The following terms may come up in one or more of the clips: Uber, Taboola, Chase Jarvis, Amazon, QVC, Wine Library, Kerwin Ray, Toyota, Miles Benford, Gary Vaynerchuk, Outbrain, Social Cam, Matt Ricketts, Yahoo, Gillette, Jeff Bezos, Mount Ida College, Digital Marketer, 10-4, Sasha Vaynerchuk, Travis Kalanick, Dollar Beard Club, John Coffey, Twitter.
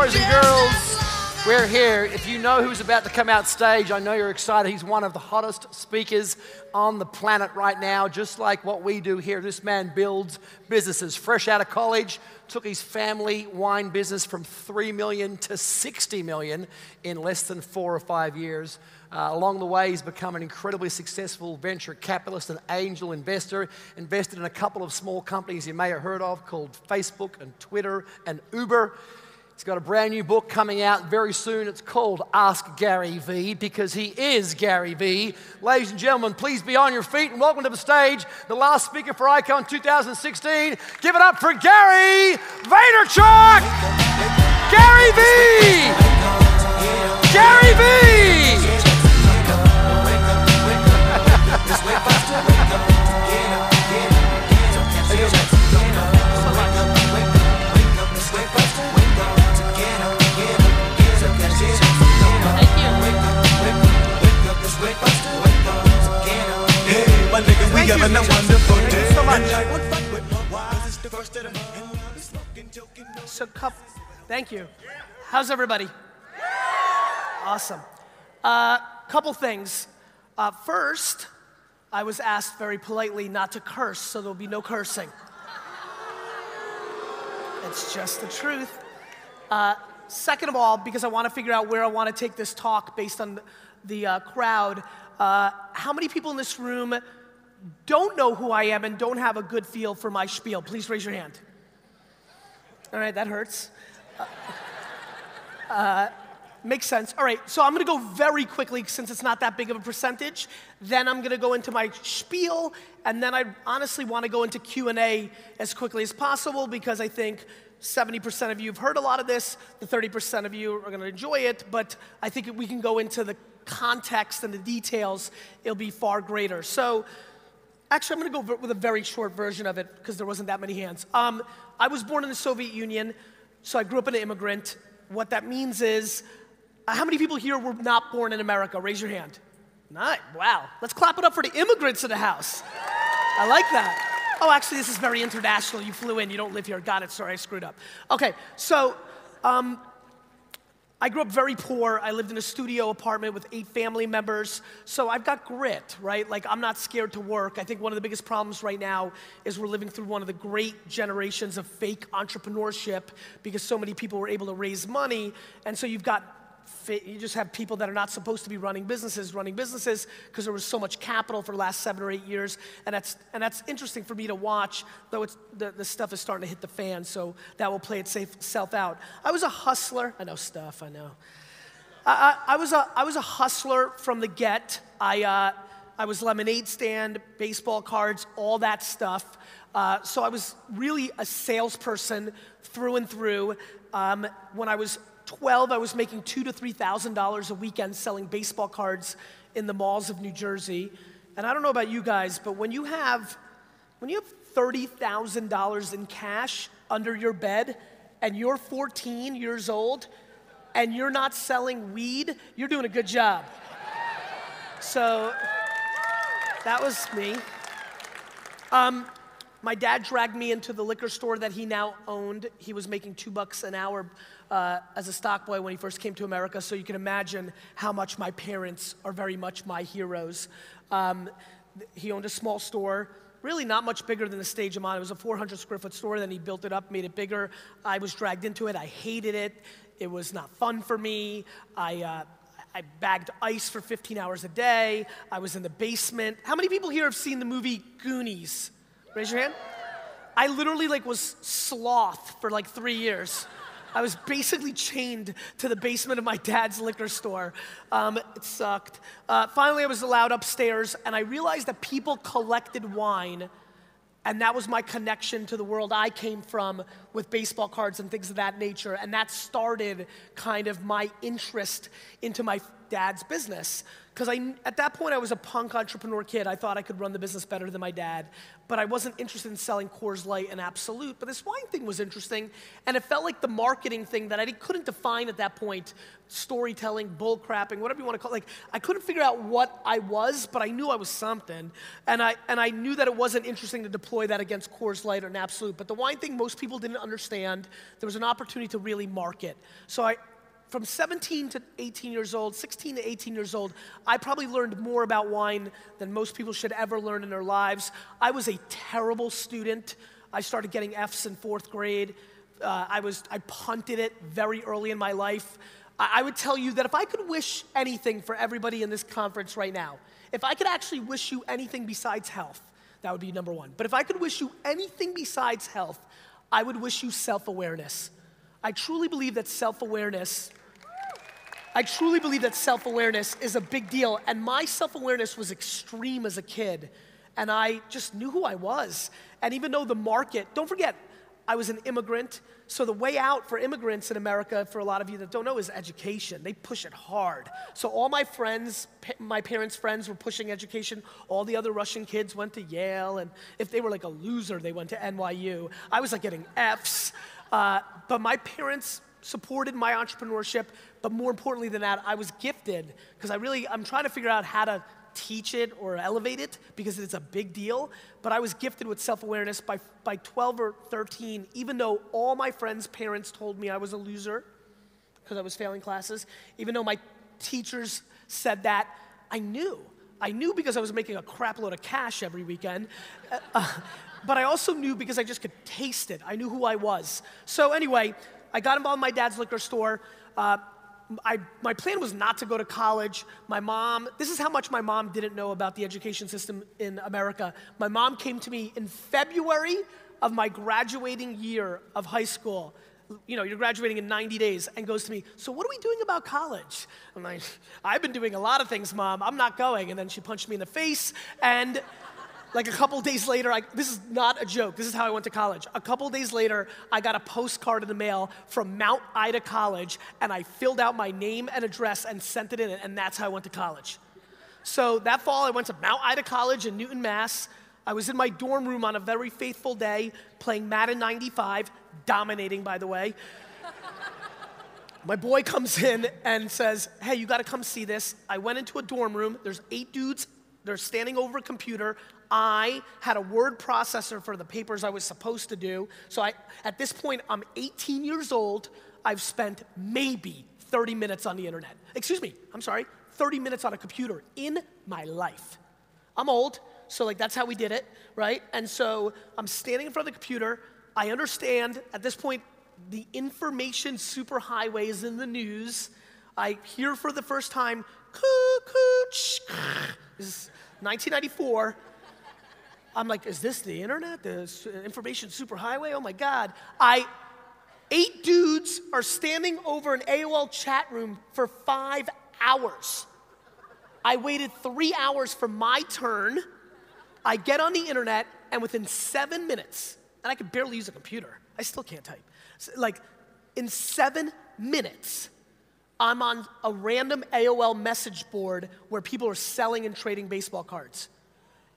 boys and girls, we're here. If you know who's about to come out stage, I know you're excited. He's one of the hottest speakers on the planet right now, just like what we do here. This man builds businesses. Fresh out of college, took his family wine business from $3 million to $60 million in less than 4 or 5 years. Along the way, he's become an incredibly successful venture capitalist and angel investor, invested in a couple of small companies you may have heard of called Facebook and Twitter and Uber. He's got a brand new book coming out very soon. It's called Ask Gary Vee, because he is Gary Vee. Ladies and gentlemen, please be on your feet and welcome to the stage the last speaker for ICON 2016. Give it up for Gary Vaynerchuk! Gary Vee! Gary Vee! Thank you. How's everybody? Awesome. Couple things. First, I was asked very politely not to curse, so there'll be no cursing. It's just the truth. Second of all, because I want to figure out where I want to take this talk based on the crowd, how many people in this room don't know who I am and don't have a good feel for my spiel? Please raise your hand. All right, that hurts. Makes sense. All right, so I'm gonna go very quickly since it's not that big of a percentage. Then I'm gonna go into my spiel, and then I honestly wanna go into Q&A as quickly as possible, because I think 70% of you have heard a lot of this, the 30% of you are gonna enjoy it, but I think we can go into the context and the details, it'll be far greater. So, actually, I'm gonna go with a very short version of it, because there wasn't that many hands. I was born in the Soviet Union, so I grew up an immigrant. What that means is, how many people here were not born in America? Raise your hand. Nice, wow. Let's clap it up for the immigrants in the house. I like that. Oh, actually, this is very international. You flew in, you don't live here. Got it, sorry, I screwed up. Okay, so I grew up very poor. I lived in a studio apartment with 8 family members, so I've got grit, right? Like, I'm not scared to work. I think one of the biggest problems right now is we're living through one of the great generations of fake entrepreneurship, because so many people were able to raise money, and so you've got you just have people that are not supposed to be running businesses, because there was so much capital for the last 7 or 8 years, and that's interesting for me to watch, though it's, the stuff is starting to hit the fan, so that will play itself out. I was a hustler. I know stuff, I know. I was a hustler from the get. I was lemonade stand, baseball cards, all that stuff. So I was really a salesperson through and through. When I was 12, I was making $2,000 to $3,000 a weekend selling baseball cards in the malls of New Jersey. And I don't know about you guys, but when you have $30,000 in cash under your bed and you're 14 years old and you're not selling weed, you're doing a good job. So that was me. My dad dragged me into the liquor store that he now owned. He was making $2 an hour as a stock boy when he first came to America, so you can imagine how much my parents are very much my heroes. He owned a small store, really not much bigger than the stage I'm on. It was a 400 square foot store, then he built it up, made it bigger. I was dragged into it, I hated it. It was not fun for me. I bagged ice for 15 hours a day. I was in the basement. How many people here have seen the movie Goonies? Raise your hand. I literally was sloth for 3 years. I was basically chained to the basement of my dad's liquor store. It sucked. Finally, I was allowed upstairs, and I realized that people collected wine, and that was my connection to the world I came from with baseball cards and things of that nature, and that started kind of my interest into my dad's business. Because at that point, I was a punk entrepreneur kid. I thought I could run the business better than my dad. But I wasn't interested in selling Coors Light and Absolute. But this wine thing was interesting. And it felt like the marketing thing that I couldn't define at that point. Storytelling, bullcrapping, whatever you want to call it. Like, I couldn't figure out what I was, but I knew I was something. And I knew that it wasn't interesting to deploy that against Coors Light or an Absolute. But the wine thing, most people didn't understand. There was an opportunity to really market. So from 17 to 18 years old, 16 to 18 years old, I probably learned more about wine than most people should ever learn in their lives. I was a terrible student. I started getting F's in fourth grade. I punted it very early in my life. I would tell you that if I could wish anything for everybody in this conference right now, if I could actually wish you anything besides health, that would be number one. But if I could wish you anything besides health, I would wish you self-awareness. I truly believe that self-awareness is a big deal, and my self-awareness was extreme as a kid, and I just knew who I was. And even though the market, don't forget, I was an immigrant, so the way out for immigrants in America, for a lot of you that don't know, is education. They push it hard. So all my friends, my parents' friends were pushing education. All the other Russian kids went to Yale, and if they were like a loser, they went to NYU. I was like getting F's, but my parents supported my entrepreneurship, but more importantly than that, I was gifted, because I'm trying to figure out how to teach it or elevate it, because it's a big deal, but I was gifted with self-awareness by 12 or 13, even though all my friends' parents told me I was a loser, because I was failing classes, even though my teachers said that, I knew because I was making a crap load of cash every weekend, but I also knew because I just could taste it. I knew who I was. So anyway, I got involved in my dad's liquor store. My plan was not to go to college. This is how much my mom didn't know about the education system in America. My mom came to me in February of my graduating year of high school. You know, you're graduating in 90 days, and goes to me, so what are we doing about college? I'm like, I've been doing a lot of things, Mom. I'm not going. And then she punched me in the face, and like a couple days later, this is not a joke, this is how I went to college. A couple days later, I got a postcard in the mail from Mount Ida College, and I filled out my name and address and sent it in, and that's how I went to college. So that fall, I went to Mount Ida College in Newton, Mass. I was in my dorm room on a very fateful day, playing Madden 95, dominating, by the way. My boy comes in and says, hey, you gotta come see this. I went into a dorm room, there's 8 dudes, they're standing over a computer. I had a word processor for the papers I was supposed to do. So at this point, I'm 18 years old. I've spent maybe 30 minutes on the internet. 30 minutes on a computer in my life. I'm old, so like that's how we did it, right? And so I'm standing in front of the computer. I understand at this point, the information superhighway is in the news. I hear for the first time, this is 1994. I'm like, is this the internet? The information superhighway? Oh my God. 8 dudes are standing over an AOL chat room for 5 hours. I waited 3 hours for my turn. I get on the internet, and within 7 minutes, and I could barely use a computer. I still can't type. So, in 7 minutes, I'm on a random AOL message board where people are selling and trading baseball cards.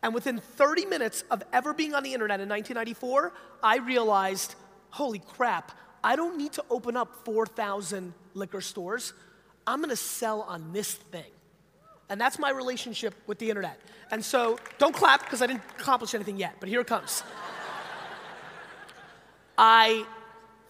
And within 30 minutes of ever being on the internet in 1994, I realized, holy crap, I don't need to open up 4,000 liquor stores. I'm gonna sell on this thing. And that's my relationship with the internet. And so, don't clap, because I didn't accomplish anything yet, but here it comes. I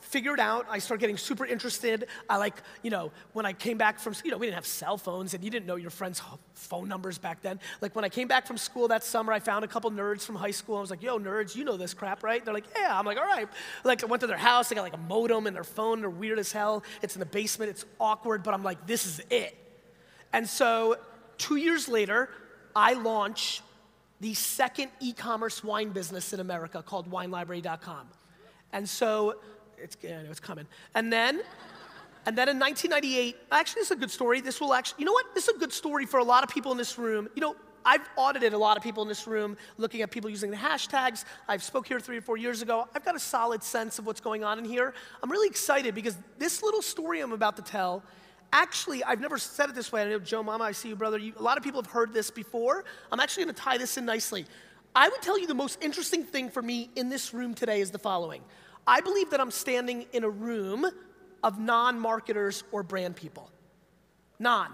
figured out, I started getting super interested. When I came back from, we didn't have cell phones, and you didn't know your friends' phone numbers back then. When I came back from school that summer, I found a couple nerds from high school. I was like, yo, nerds, you know this crap, right? They're like, yeah. I'm like, all right. I went to their house, they got a modem in their phone, they're weird as hell. It's in the basement, it's awkward, but I'm like, this is it. And so, 2 years later, I launch the second e-commerce wine business in America called WineLibrary.com. And so, it's coming. And then in 1998, actually this is a good story. You know what? This is a good story for a lot of people in this room. I've audited a lot of people in this room, looking at people using the hashtags. I've spoke here 3 or 4 years ago. I've got a solid sense of what's going on in here. I'm really excited because this little story I'm about to tell Actually, I've never said it this way. I know, Joe, Mama, I see you, brother. A lot of people have heard this before. I'm actually gonna tie this in nicely. I would tell you the most interesting thing for me in this room today is the following. I believe that I'm standing in a room of non-marketers or brand people. I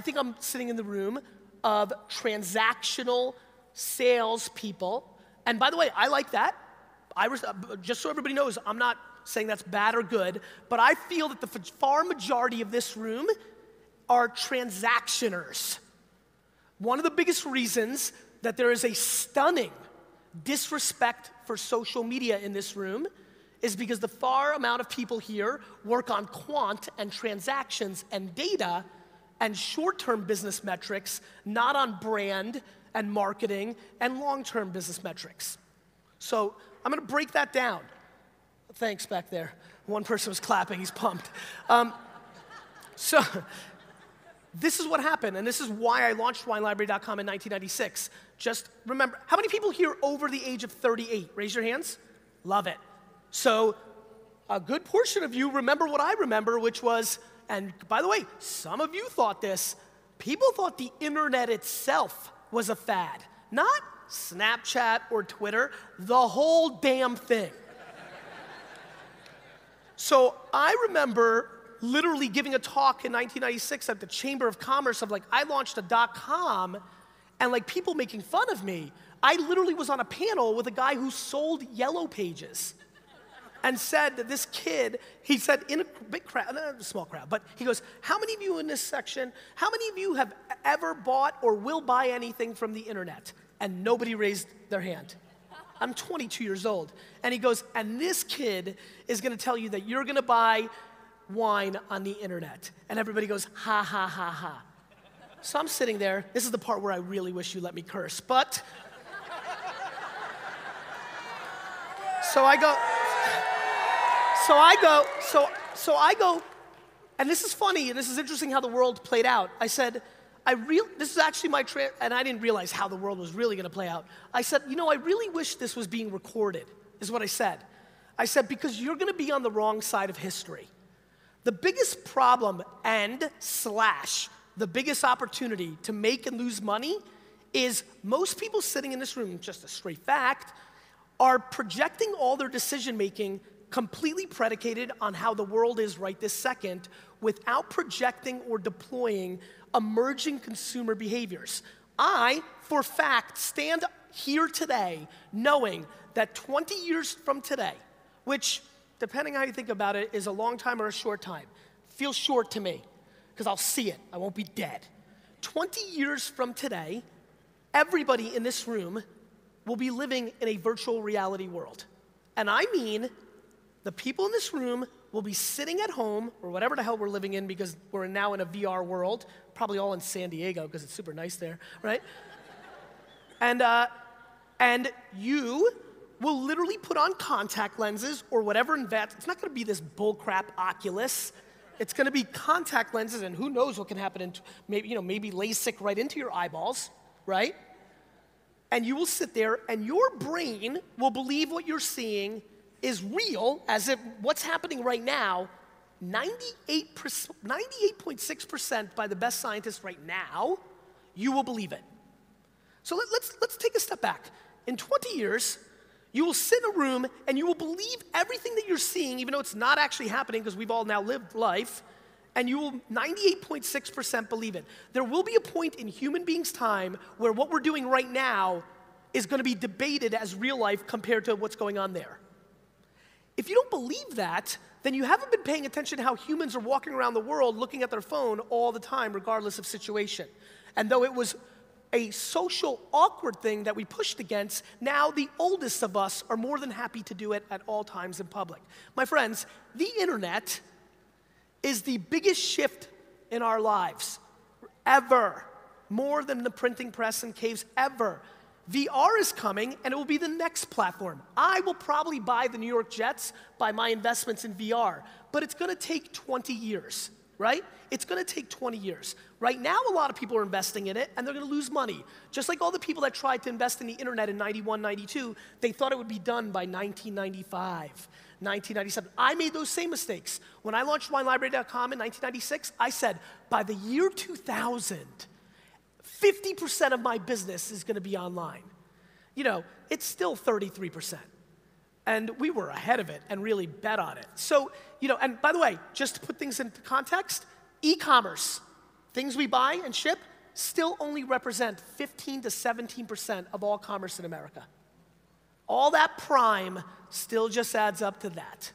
think I'm sitting in the room of transactional sales people. And by the way, I like that. Just so everybody knows, I'm not saying that's bad or good, but I feel that the far majority of this room are transactioners. One of the biggest reasons that there is a stunning disrespect for social media in this room is because the far amount of people here work on quant and transactions and data and short-term business metrics, not on brand and marketing and long-term business metrics. So I'm gonna break that down. Thanks back there. One person was clapping, he's pumped. So this is what happened, and this is why I launched WineLibrary.com in 1996. Just remember, how many people here over the age of 38? Raise your hands. Love it. So a good portion of you remember what I remember, which was, and by the way, some of you thought this, people thought the internet itself was a fad. Not Snapchat or Twitter, the whole damn thing. So I remember literally giving a talk in 1996 at the Chamber of Commerce of like, I launched a .com and like people making fun of me. I literally was on a panel with a guy who sold Yellow Pages and said that this kid, he said in a big crowd, not a small crowd, but he goes, how many of you in this section, how many of you have ever bought or will buy anything from the internet? And nobody raised their hand. I'm 22 years old. And he goes, and this kid is gonna tell you that you're gonna buy wine on the internet. And everybody goes, ha, ha, ha, ha. So I'm sitting there. This is the part where I really wish you let me curse, but. So I go, and this is funny, and this is interesting how the world played out. I said, this is actually my trip, and I didn't realize how the world was really gonna play out. I said, you know, I really wish this was being recorded, is what I said. I said, because you're gonna be on the wrong side of history. The biggest problem and / the biggest opportunity to make and lose money is most people sitting in this room, just a straight fact, are projecting all their decision-making completely predicated on how the world is right this second without projecting or deploying emerging consumer behaviors. I, for fact, stand here today knowing that 20 years from today, which, depending how you think about it, is a long time or a short time. Feels short to me, because I'll see it, I won't be dead. 20 years from today, everybody in this room will be living in a virtual reality world. And I mean, the people in this room will be sitting at home, or whatever the hell we're living in, because we're now in a VR world, probably all in San Diego, because it's super nice there, right? And you will literally put on contact lenses, or whatever, it's not gonna be this bullcrap Oculus, it's gonna be contact lenses, and who knows what can happen, maybe LASIK right into your eyeballs, right? And you will sit there, and your brain will believe what you're seeing is real, as if what's happening right now, 98.6% by the best scientists right now, you will believe it. So let's take a step back. In 20 years, you will sit in a room and you will believe everything that you're seeing, even though it's not actually happening because we've all now lived life, and you will 98.6% believe it. There will be a point in human beings' time where what we're doing right now is gonna be debated as real life compared to what's going on there. If you don't believe that, then you haven't been paying attention to how humans are walking around the world looking at their phone all the time, regardless of situation. And though it was a social awkward thing that we pushed against, now the oldest of us are more than happy to do it at all times in public. My friends, the internet is the biggest shift in our lives ever, more than the printing press and caves ever. VR is coming, and it will be the next platform. I will probably buy the New York Jets by my investments in VR, but it's gonna take 20 years, right? It's gonna take 20 years. Right now, a lot of people are investing in it, and they're gonna lose money. Just like all the people that tried to invest in the internet in 91, 92, they thought it would be done by 1995. 1997. I made those same mistakes. When I launched WineLibrary.com in 1996, I said, by the year 2000, 50% of my business is gonna be online. You know, it's still 33%. And we were ahead of it and really bet on it. So, you know, and by the way, just to put things into context, e-commerce, things we buy and ship, still only represent 15 to 17% of all commerce in America. All that prime still just adds up to that.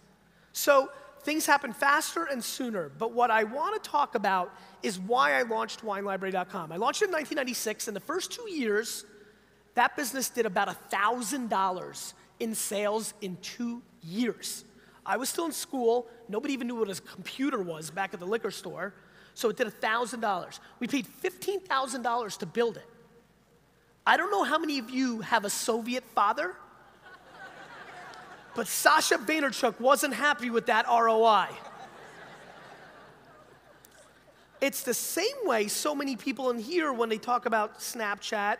So things happen faster and sooner, but what I want to talk about is why I launched WineLibrary.com. I launched it in 1996, and the first 2 years, that business did about $1,000 in sales in 2 years. I was still in school, nobody even knew what a computer was back at the liquor store, so it did $1,000. We paid $15,000 to build it. I don't know how many of you have a Soviet father, but Sasha Vaynerchuk wasn't happy with that ROI. It's the same way so many people in here, when they talk about Snapchat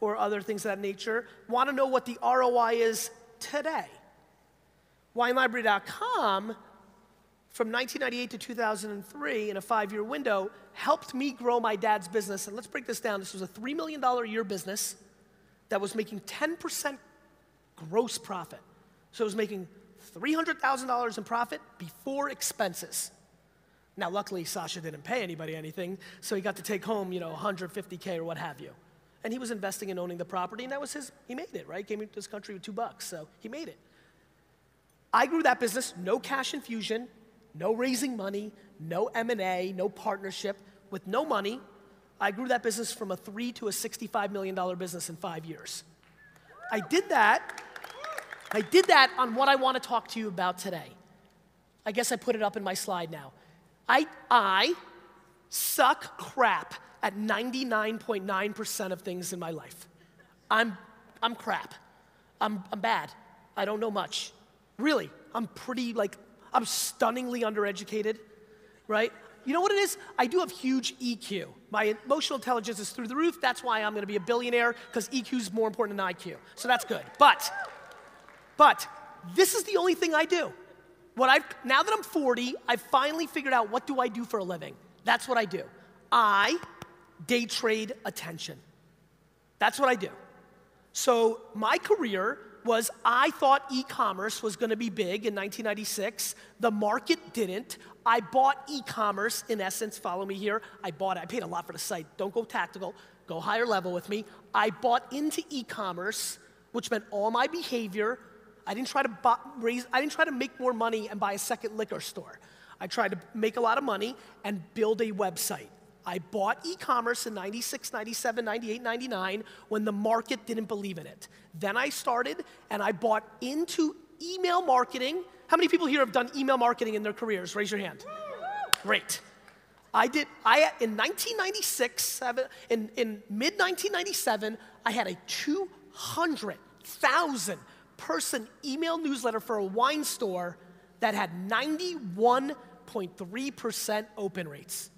or other things of that nature, want to know what the ROI is today. WineLibrary.com, from 1998 to 2003, in a 5-year window, helped me grow my dad's business. And let's break this down. This was a $3 million a year business that was making 10% gross profit. So it was making $300,000 in profit before expenses. Now, luckily, Sasha didn't pay anybody anything, so he got to take home, you know, 150K or what have you. And he was investing in owning the property, and that was his, he made it, right? Came into this country with $2, so he made it. I grew that business, no cash infusion, no raising money, no M&A, no partnership. With no money, I grew that business from a $3 to a $65 million business in 5 years. I did that on what I want to talk to you about today. I guess I put it up in my slide now. I suck crap at 99.9% of things in my life. I'm crap. I'm bad. I don't know much. Really, I'm pretty like, I'm stunningly undereducated, right? You know what it is? I do have huge EQ. My emotional intelligence is through the roof. That's why I'm gonna be a billionaire, because EQ is more important than IQ. So that's good. But this is the only thing I do. Now that I'm 40, I've finally figured out what do I do for a living. That's what I do. I day trade attention. That's what I do. So my career was, I thought e-commerce was gonna be big in 1996. The market didn't. I bought e-commerce, in essence, follow me here. I bought it, I paid a lot for the site. Don't go tactical, go higher level with me. I bought into e-commerce, which meant all my behavior. I didn't try to make more money and buy a second liquor store. I tried to make a lot of money and build a website. I bought e-commerce in 96, 97, 98, 99 when the market didn't believe in it. Then I started and I bought into email marketing. How many people here have done email marketing in their careers? Raise your hand. Great. In 1996, in mid-1997, I had a 200,000 person email newsletter for a wine store that had 91.3% open rates.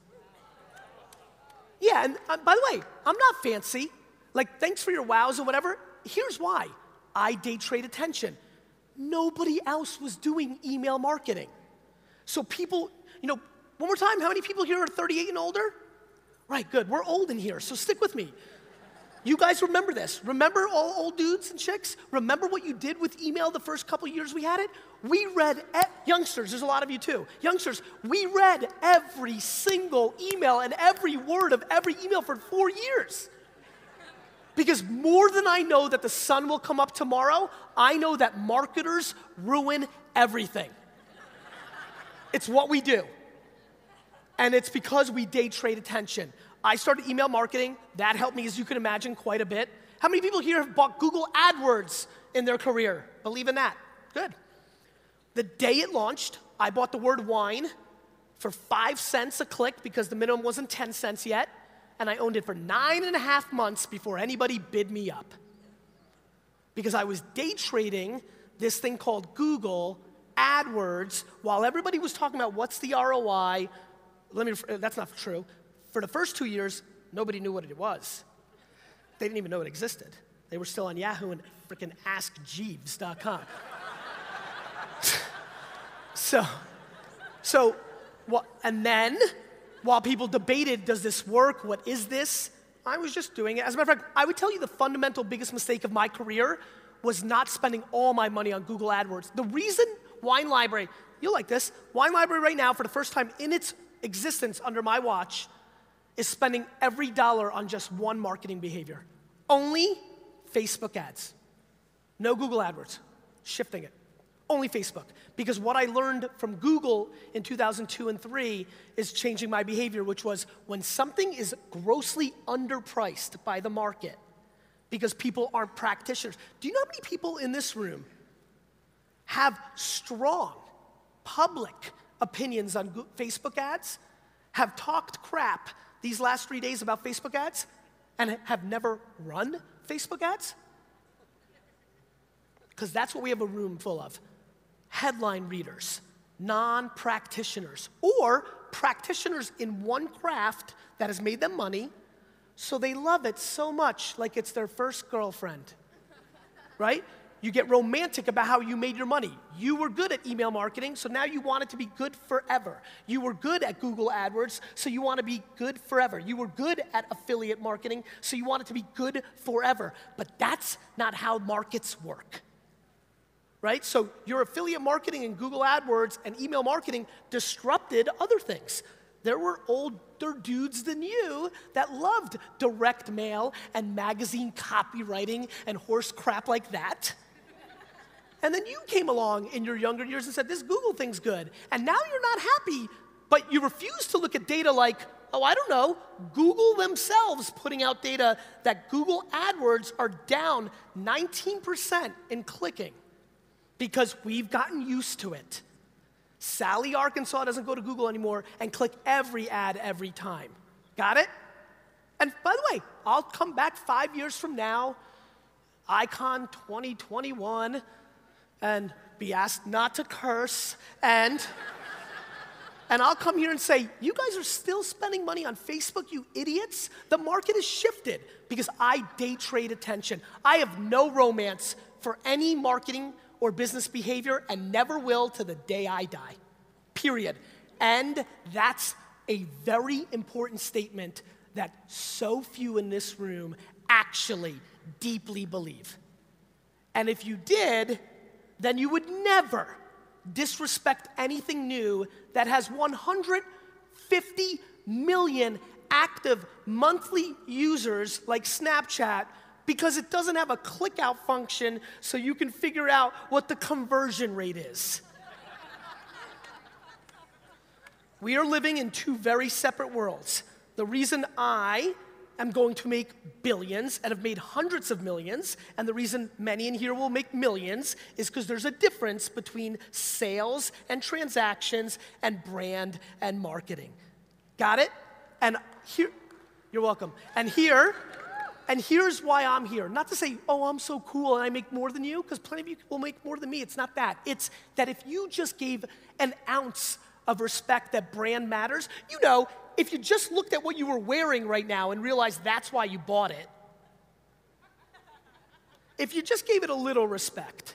Yeah, and by the way, I'm not fancy. Like, thanks for your wows or whatever. Here's why. I day trade attention. Nobody else was doing email marketing. So people, you know, one more time, how many people here are 38 and older? Right, good, we're old in here, so stick with me. You guys remember this. Remember all old dudes and chicks? Remember what you did with email the first couple years we had it? We read, youngsters, there's a lot of you too. Youngsters, we read every single email and every word of every email for 4 years. Because more than I know that the sun will come up tomorrow, I know that marketers ruin everything. It's what we do. And it's because we day trade attention. I started email marketing. That helped me, as you can imagine, quite a bit. How many people here have bought Google AdWords in their career? Believe in that. Good. The day it launched, I bought the word wine for 5 cents a click because the minimum wasn't 10 cents yet, and I owned it for 9.5 months before anybody bid me up because I was day trading this thing called Google AdWords while everybody was talking about what's the ROI. That's not true. For the first 2 years, nobody knew what it was. They didn't even know it existed. They were still on Yahoo and freaking AskJeeves.com. And then, while people debated, does this work, what is this? I was just doing it. As a matter of fact, I would tell you the fundamental biggest mistake of my career was not spending all my money on Google AdWords. The reason Wine Library, you'll like this, Wine Library right now, for the first time in its existence under my watch, is spending every dollar on just one marketing behavior. Only Facebook ads. No Google AdWords. Shifting it. Only Facebook. Because what I learned from Google in 2002 and 2003 is changing my behavior, which was when something is grossly underpriced by the market because people aren't practitioners. Do you know how many people in this room have strong public opinions on Facebook ads, have talked crap these last 3 days about Facebook ads, and have never run Facebook ads? Because that's what we have a room full of. Headline readers, non-practitioners, or practitioners in one craft that has made them money, so they love it so much like it's their first girlfriend, right? You get romantic about how you made your money. You were good at email marketing, so now you want it to be good forever. You were good at Google AdWords, so you want to be good forever. You were good at affiliate marketing, so you want it to be good forever. But that's not how markets work. Right? So your affiliate marketing and Google AdWords and email marketing disrupted other things. There were older dudes than you that loved direct mail and magazine copywriting and horse crap like that. And then you came along in your younger years and said, this Google thing's good. And now you're not happy, but you refuse to look at data like, oh, I don't know, Google themselves putting out data that Google AdWords are down 19% in clicking. Because we've gotten used to it. Sally, Arkansas doesn't go to Google anymore and click every ad every time. Got it? And by the way, I'll come back 5 years from now, ICON 2021, and be asked not to curse, and I'll come here and say, you guys are still spending money on Facebook, you idiots? The market has shifted because I day trade attention. I have no romance for any marketing or business behavior, and never will till the day I die, period. And that's a very important statement that so few in this room actually deeply believe. And if you did, then you would never disrespect anything new that has 150 million active monthly users like Snapchat, because it doesn't have a click out function so you can figure out what the conversion rate is. We are living in two very separate worlds. The reason I am going to make billions and have made hundreds of millions, and the reason many in here will make millions, is because there's a difference between sales and transactions and brand and marketing. Got it? And here, you're welcome. And here's why I'm here. Not to say, oh, I'm so cool and I make more than you, because plenty of you will make more than me. It's not that. It's that if you just gave an ounce of respect that brand matters, you know, if you just looked at what you were wearing right now and realized that's why you bought it, if you just gave it a little respect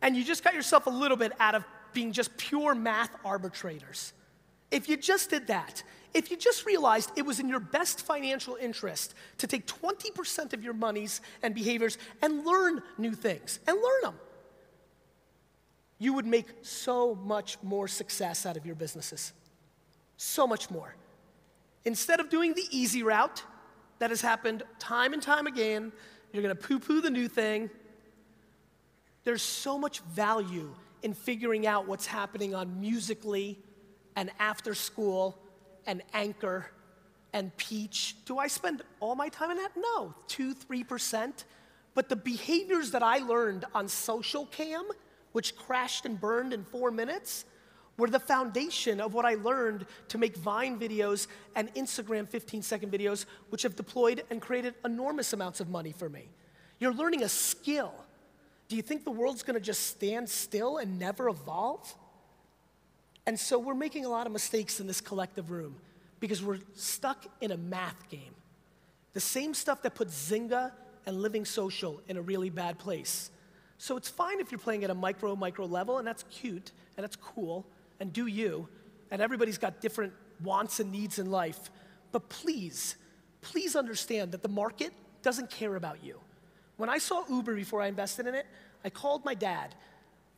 and you just got yourself a little bit out of being just pure math arbitrators, if you just did that, if you just realized it was in your best financial interest to take 20% of your monies and behaviors and learn new things, and learn them, you would make so much more success out of your businesses. So much more. Instead of doing the easy route that has happened time and time again, you're gonna poo-poo the new thing. There's so much value in figuring out what's happening on Musical.ly and After School and Anchor and Peach. Do I spend all my time on that? No, 2-3%. But the behaviors that I learned on Social Cam, which crashed and burned in 4 minutes, were the foundation of what I learned to make Vine videos and Instagram 15-second videos, which have deployed and created enormous amounts of money for me. You're learning a skill. Do you think the world's gonna just stand still and never evolve? And so we're making a lot of mistakes in this collective room because we're stuck in a math game. The same stuff that puts Zynga and Living Social in a really bad place. So it's fine if you're playing at a micro level, and that's cute, and that's cool, and do you, and everybody's got different wants and needs in life, but please, please understand that the market doesn't care about you. When I saw Uber before I invested in it, I called my dad.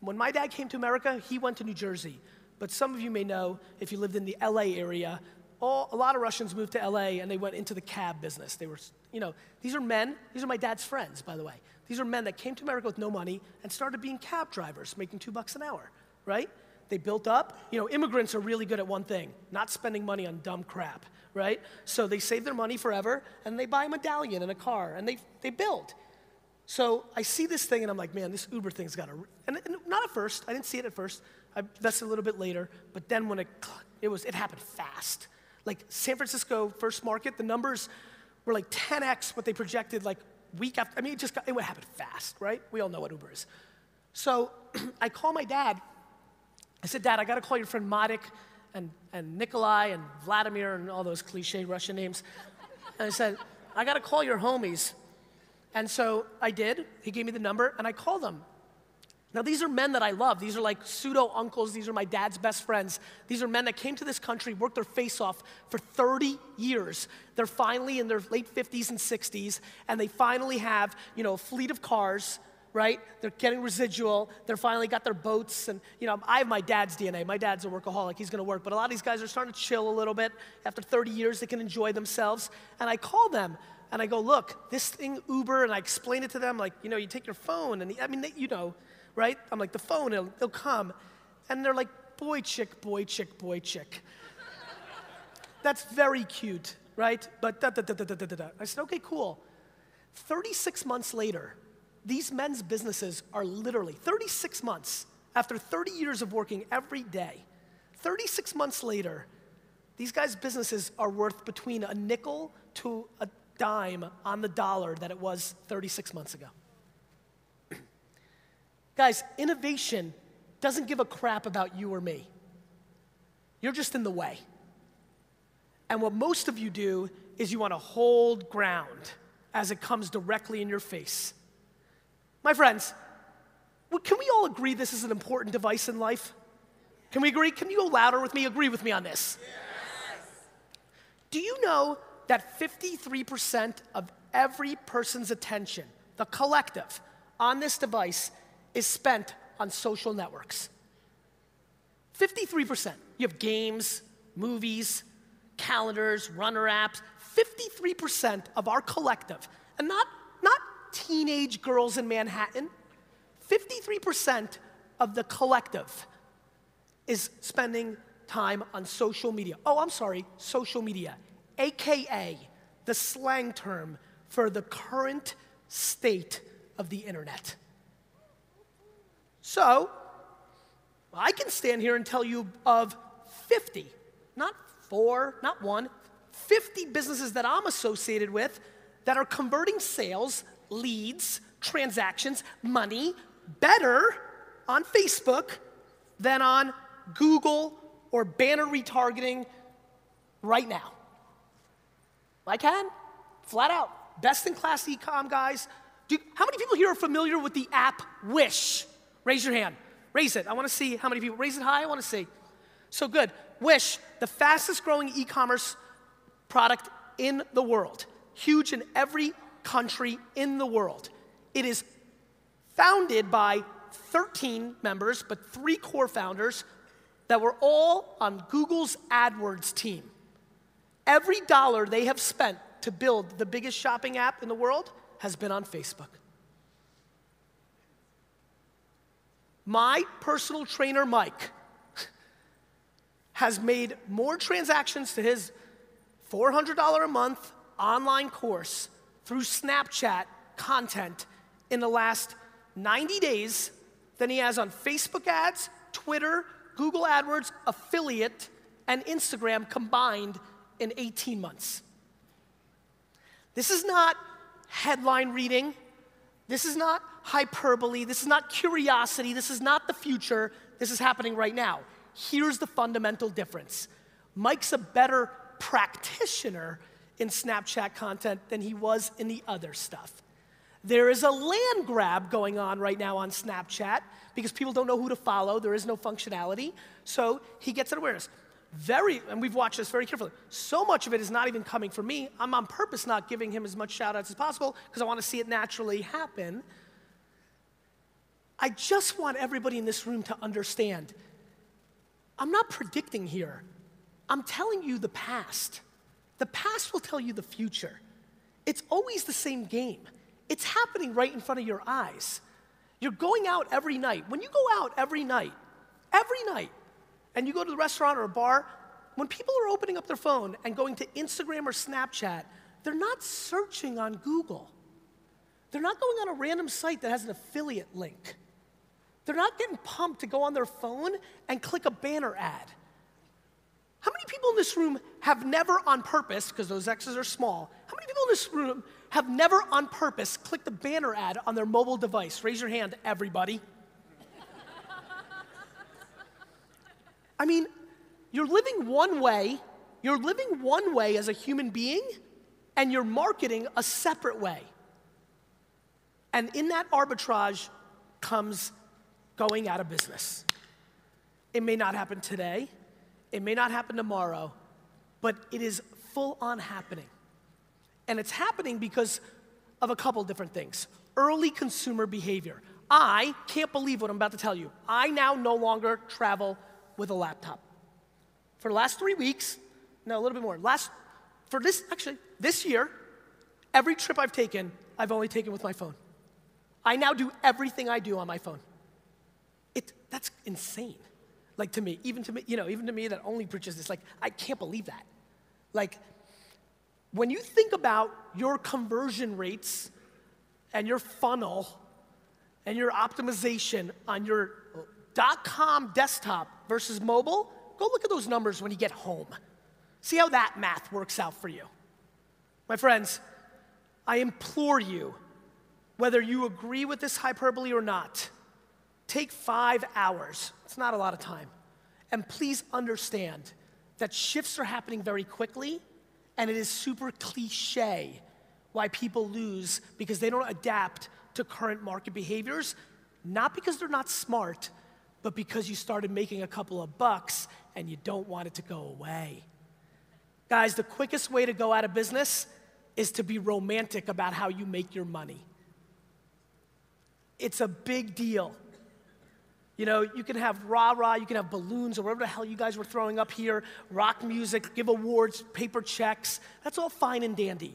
When my dad came to America, he went to New Jersey. But some of you may know, if you lived in the LA area, a lot of Russians moved to LA and they went into the cab business. They were, you know, these are men, these are my dad's friends, by the way. These are men that came to America with no money and started being cab drivers, making $2 an hour, right? They built up, you know, immigrants are really good at one thing, not spending money on dumb crap, right? So they save their money forever and they buy a medallion and a car and they build. So I see this thing and I'm like, man, this Uber thing's got a, and not at first, I didn't see it at first, that's a little bit later, but then when it happened fast. Like San Francisco first market, the numbers were like 10x what they projected like week after, I mean, it would happen fast, right? We all know what Uber is. So I call my dad, I said, Dad, I gotta call your friend Madik and Nikolai and Vladimir and all those cliche Russian names. And I said, I gotta call your homies. And so I did, he gave me the number and I called them. Now these are men that I love, these are like pseudo uncles, these are my dad's best friends. These are men that came to this country, worked their face off for 30 years. They're finally in their late 50s and 60s and they finally have, you know, a fleet of cars, right? They're getting residual, they're finally got their boats and, you know, I have my dad's DNA, my dad's a workaholic, he's gonna work, but a lot of these guys are starting to chill a little bit. After 30 years, they can enjoy themselves. And I call them and I go, look, this thing Uber, and I explain it to them, like, you know, you take your phone and, you know, right? I'm like, the phone, they'll come. And they're like, boy, chick, boy, chick, boy, chick. That's very cute, right? But da-da-da-da-da-da-da. I said, okay, cool. 36 months later, these men's businesses are literally, 36 months, after 30 years of working every day, 36 months later, these guys' businesses are worth between a nickel to a dime on the dollar that it was 36 months ago. Guys, innovation doesn't give a crap about you or me. You're just in the way. And what most of you do is you want to hold ground as it comes directly in your face. My friends, can we all agree this is an important device in life? Can we agree? Can you go louder with me? Agree with me on this. Yes. Do you know that 53% of every person's attention, the collective, on this device is spent on social networks? 53%. You have games, movies, calendars, runner apps. 53% of our collective, and not teenage girls in Manhattan, 53% of the collective is spending time on social media. Oh, I'm sorry, social media, AKA the slang term for the current state of the internet. So, I can stand here and tell you of 50, not 4, not 1, 50 businesses that I'm associated with that are converting sales, leads, transactions, money, better on Facebook than on Google or banner retargeting right now. I can, flat out, best in class e-com guys. How many people here are familiar with the app Wish? Raise your hand, raise it. I wanna see how many people, raise it high, I wanna see. So good, Wish, the fastest growing e-commerce product in the world. Huge in every country in the world. It is founded by 13 members, but 3 core founders that were all on Google's AdWords team. Every dollar they have spent to build the biggest shopping app in the world has been on Facebook. My personal trainer, Mike, has made more transactions to his $400 a month online course through Snapchat content in the last 90 days than he has on Facebook ads, Twitter, Google AdWords, affiliate, and Instagram combined in 18 months. This is not headline reading. This is not hyperbole, this is not curiosity, this is not the future, this is happening right now. Here's the fundamental difference. Mike's a better practitioner in Snapchat content than he was in the other stuff. There is a land grab going on right now on Snapchat because people don't know who to follow. There is no functionality. So he gets an awareness. And we've watched this very carefully. So much of it is not even coming from me. I'm on purpose not giving him as much shout outs as possible because I want to see it naturally happen. I just want everybody in this room to understand, I'm not predicting here. I'm telling you the past. The past will tell you the future. It's always the same game. It's happening right in front of your eyes. You're going out every night. When you go out every night, and you go to the restaurant or a bar, when people are opening up their phone and going to Instagram or Snapchat, they're not searching on Google. They're not going on a random site that has an affiliate link. They're not getting pumped to go on their phone and click a banner ad. How many people in this room have never on purpose, because those X's are small, how many people in this room have never on purpose clicked a banner ad on their mobile device? Raise your hand, everybody. I mean, you're living one way as a human being, and you're marketing a separate way. And in that arbitrage comes going out of business. It may not happen today. It may not happen tomorrow, but it is full on happening. And it's happening because of a couple different things. Early consumer behavior. I can't believe what I'm about to tell you. I now no longer travel with a laptop. For the last 3 weeks, no, a little bit more. This year, every trip I've taken, I've only taken with my phone. I now do everything I do on my phone. That's insane. Like to me that only preaches this, like, I can't believe that. Like, when you think about your conversion rates and your funnel and your optimization on your .com desktop versus mobile, go look at those numbers when you get home. See how that math works out for you. My friends, I implore you, whether you agree with this hyperbole or not, take 5 hours, it's not a lot of time, and please understand that shifts are happening very quickly, and it is super cliche why people lose because they don't adapt to current market behaviors, not because they're not smart, but because you started making a couple of bucks and you don't want it to go away. Guys, the quickest way to go out of business is to be romantic about how you make your money. It's a big deal. You know, you can have rah-rah, you can have balloons, or whatever the hell you guys were throwing up here, rock music, give awards, paper checks. That's all fine and dandy.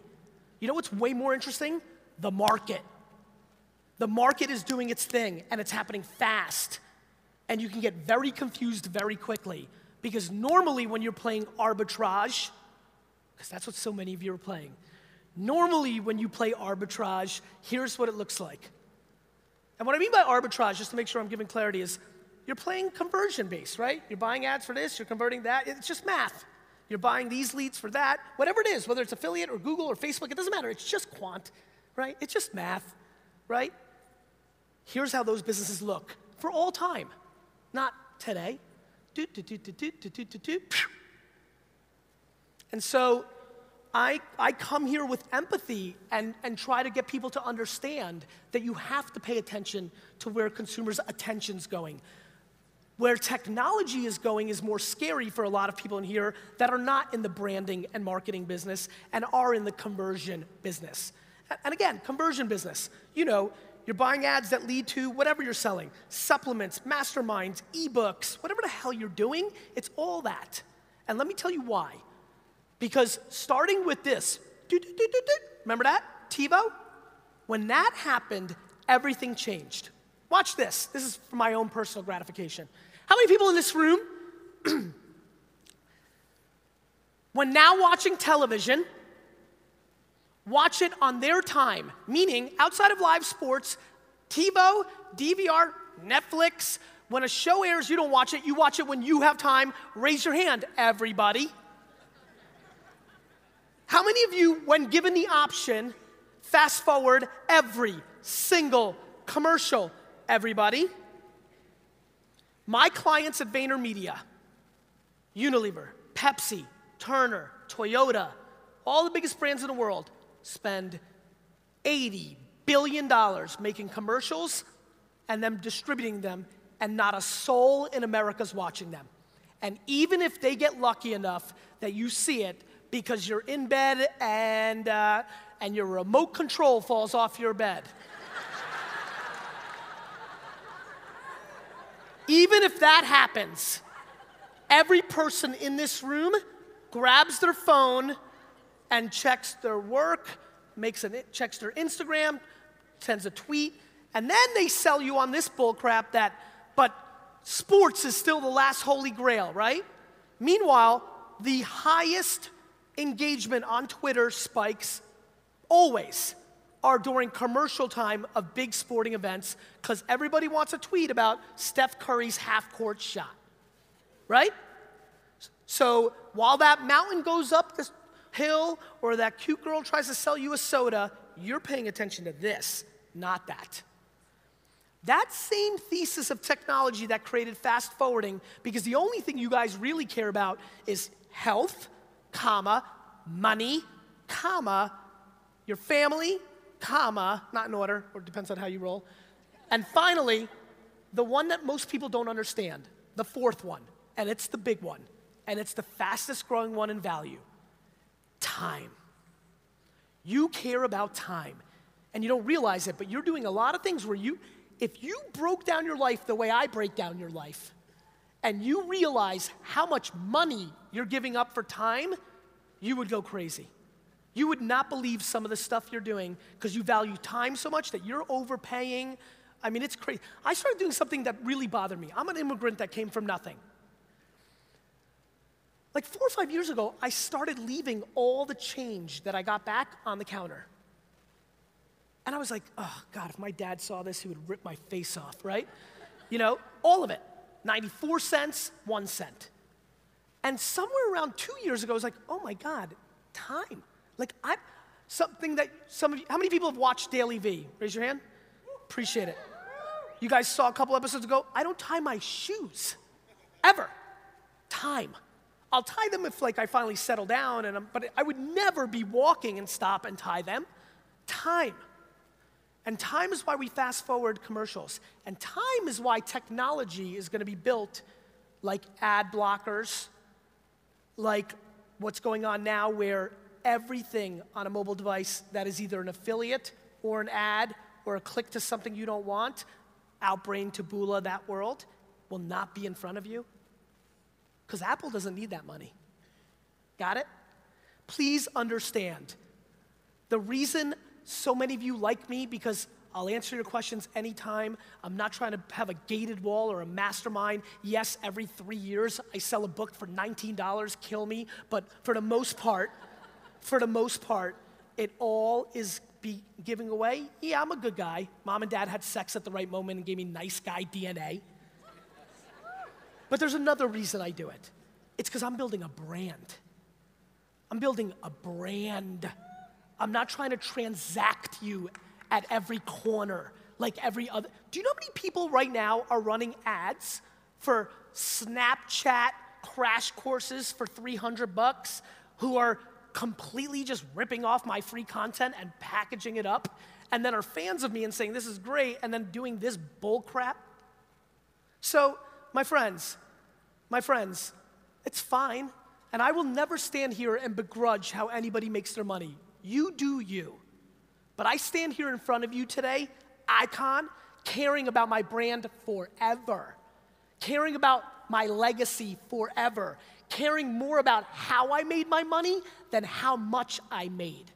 You know what's way more interesting? The market. The market is doing its thing, and it's happening fast. And you can get very confused very quickly. Because normally when you're playing arbitrage, because that's what so many of you are playing, normally when you play arbitrage, here's what it looks like. And what I mean by arbitrage, just to make sure I'm giving clarity, is you're playing conversion-based, right? You're buying ads for this, you're converting that, it's just math. You're buying these leads for that, whatever it is, whether it's affiliate or Google or Facebook, it doesn't matter, it's just quant, right? It's just math, right? Here's how those businesses look for all time, not today. And so I come here with empathy and try to get people to understand that you have to pay attention to where consumers' attention's going. Where technology is going is more scary for a lot of people in here that are not in the branding and marketing business and are in the conversion business. And again, conversion business, you know, you're buying ads that lead to whatever you're selling, supplements, masterminds, ebooks, whatever the hell you're doing, it's all that. And let me tell you why. Because starting with this, remember that? TiVo? When that happened, everything changed. Watch this. This is for my own personal gratification. How many people in this room, when now watching television, watch it on their time, meaning outside of live sports, TiVo, DVR, Netflix, when a show airs, you don't watch it, you watch it when you have time. Raise your hand, everybody. How many of you, when given the option, fast forward every single commercial? Everybody? My clients at VaynerMedia, Unilever, Pepsi, Turner, Toyota, all the biggest brands in the world, spend $80 $1 billion making commercials and them distributing them, and not a soul in America's watching them. And even if they get lucky enough that you see it because you're in bed and your remote control falls off your bed. Even if that happens, every person in this room grabs their phone and checks their work, checks their Instagram, sends a tweet, and then they sell you on this bullcrap that, but sports is still the last holy grail, right? Meanwhile, the highest engagement on Twitter spikes always are during commercial time of big sporting events, because everybody wants a tweet about Steph Curry's half-court shot, right? So while that mountain goes up this hill or that cute girl tries to sell you a soda, you're paying attention to this, not that. That same thesis of technology that created fast forwarding, because the only thing you guys really care about is health, comma, money, comma, your family, comma, not in order, or it depends on how you roll. And finally, the one that most people don't understand, the fourth one, and it's the big one, and it's the fastest growing one in value, time. You care about time, and you don't realize it, but you're doing a lot of things where if you broke down your life the way I break down your life, and you realize how much money you're giving up for time, you would go crazy. You would not believe some of the stuff you're doing because you value time so much that you're overpaying. I mean, it's crazy. I started doing something that really bothered me. I'm an immigrant that came from nothing. Like 4 or 5 years ago, I started leaving all the change that I got back on the counter. And I was like, oh God, if my dad saw this, he would rip my face off, right? You know, all of it, 94 cents, 1 cent. And somewhere around 2 years ago, I was like, oh my God, time. Like something that some of you, how many people have watched DailyVee? Raise your hand. Appreciate it. You guys saw a couple episodes ago, I don't tie my shoes, ever. Time. I'll tie them if like I finally settle down, but I would never be walking and stop and tie them. Time. And time is why we fast forward commercials. And time is why technology is gonna be built like ad blockers, like what's going on now where everything on a mobile device that is either an affiliate or an ad or a click to something you don't want, Outbrain, Taboola, that world, will not be in front of you. Because Apple doesn't need that money. Got it? Please understand, the reason so many of you like me because I'll answer your questions anytime. I'm not trying to have a gated wall or a mastermind. Yes, every 3 years I sell a book for $19, kill me, but for the most part, it all is giving away. Yeah, I'm a good guy. Mom and dad had sex at the right moment and gave me nice guy DNA. But there's another reason I do it. It's because I'm building a brand. I'm not trying to transact you at every corner, like every other. Do you know how many people right now are running ads for Snapchat crash courses for $300 who are completely just ripping off my free content and packaging it up, and then are fans of me and saying, this is great, and then doing this bull crap? So, my friends, it's fine, and I will never stand here and begrudge how anybody makes their money. You do you. But I stand here in front of you today, ICON, caring about my brand forever, caring about my legacy forever, caring more about how I made my money than how much I made.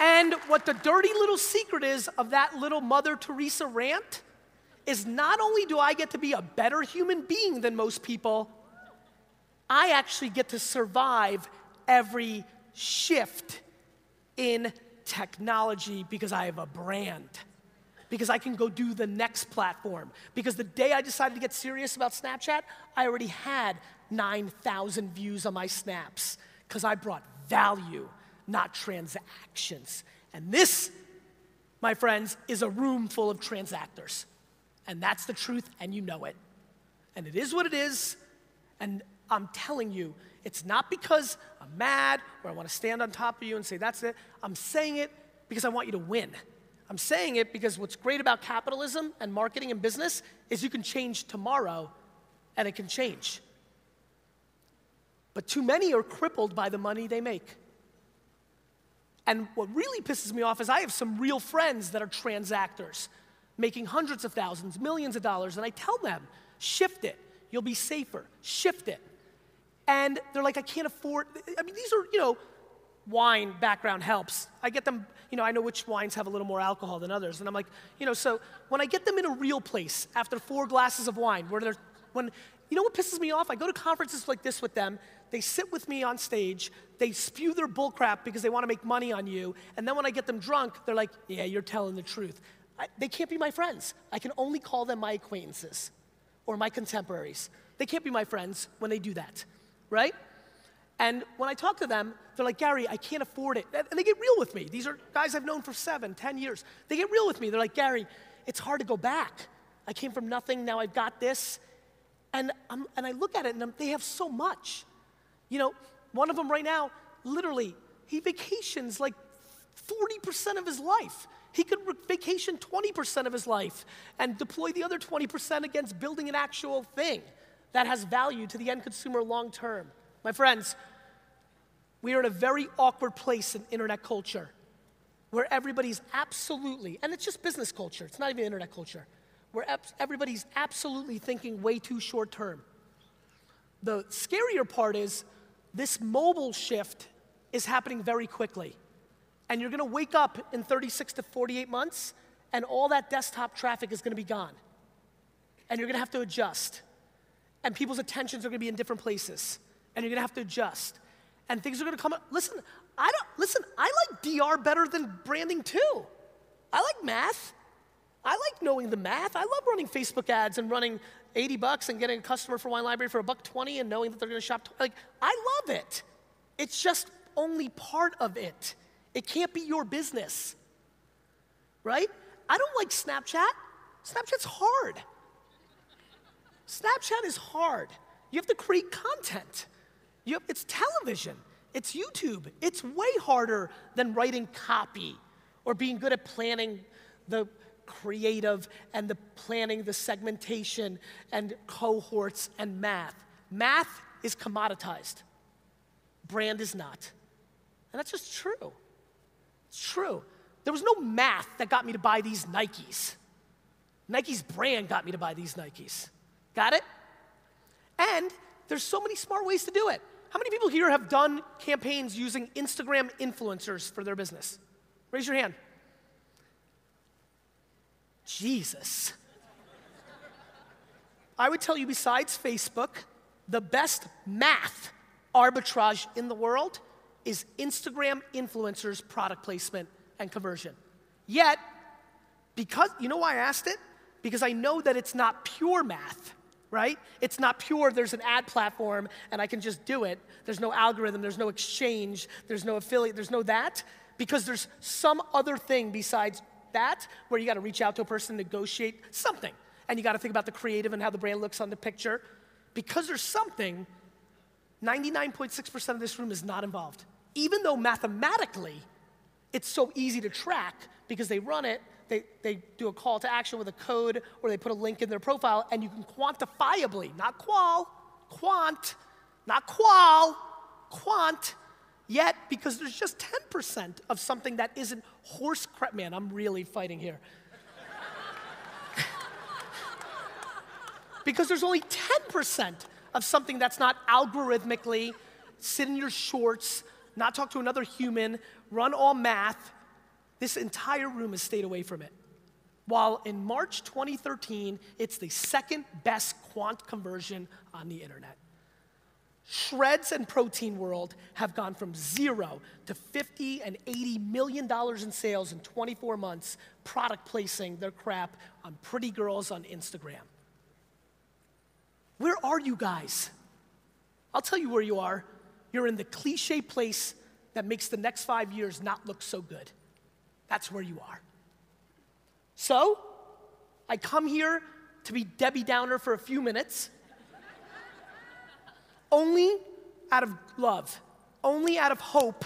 And what the dirty little secret is of that little Mother Teresa rant is not only do I get to be a better human being than most people, I actually get to survive every shift in technology because I have a brand, because I can go do the next platform, because the day I decided to get serious about Snapchat, I already had 9,000 views on my snaps because I brought value, not transactions. And this, my friends, is a room full of transactors. And that's the truth, and you know it. And it is what it is, and I'm telling you, It's not because I'm mad or I want to stand on top of you and say that's it. I'm saying it because I want you to win. I'm saying it because what's great about capitalism and marketing and business is you can change tomorrow and it can change. But too many are crippled by the money they make. And what really pisses me off is I have some real friends that are transactors, making hundreds of thousands, millions of dollars, and I tell them, shift it, you'll be safer, shift it. And they're like, I can't afford, I mean, these are, you know, wine background helps. I get them, you know, I know which wines have a little more alcohol than others, and I'm like, you know, so when I get them in a real place after 4 glasses of wine, where they're, when, you know what pisses me off? I go to conferences like this with them, they sit with me on stage, they spew their bullcrap because they want to make money on you, and then when I get them drunk, they're like, yeah, you're telling the truth. They can't be my friends. I can only call them my acquaintances or my contemporaries. They can't be my friends when they do that, right? And when I talk to them, they're like, Gary, I can't afford it. And they get real with me. These are guys I've known for 7, 10 years. They get real with me. They're like, Gary, it's hard to go back. I came from nothing, now I've got this. And I look at it, and they have so much. You know, one of them right now, literally, he vacations like 40% of his life. He could vacation 20% of his life and deploy the other 20% against building an actual thing that has value to the end consumer long term. My friends, we are in a very awkward place in internet culture where everybody's absolutely, and it's just business culture, it's not even internet culture, where everybody's absolutely thinking way too short term. The scarier part is this mobile shift is happening very quickly. And you're gonna wake up in 36 to 48 months and all that desktop traffic is gonna be gone. And you're gonna have to adjust. And people's attentions are gonna be in different places. And you're gonna have to adjust. And things are gonna come up. Listen, I like DR better than branding too. I like math. I like knowing the math. I love running Facebook ads and running $80 and getting a customer for Wine Library for $1.20 and knowing that they're gonna shop, like, I love it. It's just only part of it. It can't be your business, right? I don't like Snapchat. Snapchat's hard. Snapchat is hard. You have to create content. It's television, it's YouTube. It's way harder than writing copy or being good at planning the creative and the planning, the segmentation and cohorts and math. Math is commoditized. Brand is not. And that's just true. It's true. There was no math that got me to buy these Nikes. Nike's brand got me to buy these Nikes. Got it? And there's so many smart ways to do it. How many people here have done campaigns using Instagram influencers for their business? Raise your hand. Jesus. I would tell you, besides Facebook, the best math arbitrage in the world is Instagram influencers, product placement, and conversion. Yet, because, you know why I asked it? Because I know that it's not pure math, right? It's not pure, there's an ad platform, and I can just do it. There's no algorithm, there's no exchange, there's no affiliate, there's no that, because there's some other thing besides that, where you gotta reach out to a person, negotiate something, and you gotta think about the creative and how the brand looks on the picture. Because there's something, 99.6% of this room is not involved. Even though mathematically, it's so easy to track because they run it, they do a call to action with a code or they put a link in their profile and you can quantifiably, not qual, quant, not qual, quant, yet because there's just 10% of something that isn't horse crap. Man, I'm really fighting here. Because there's only 10% of something that's not algorithmically, sit in your shorts, not talk to another human, run all math. This entire room has stayed away from it. While in March 2013, it's the second best quant conversion on the internet. Shreds and Protein World have gone from zero to $50 and $80 million in sales in 24 months, product placing their crap on pretty girls on Instagram. Where are you guys? I'll tell you where you are. You're in the cliche place that makes the next 5 years not look so good. That's where you are. So, I come here to be Debbie Downer for a few minutes, only out of love, only out of hope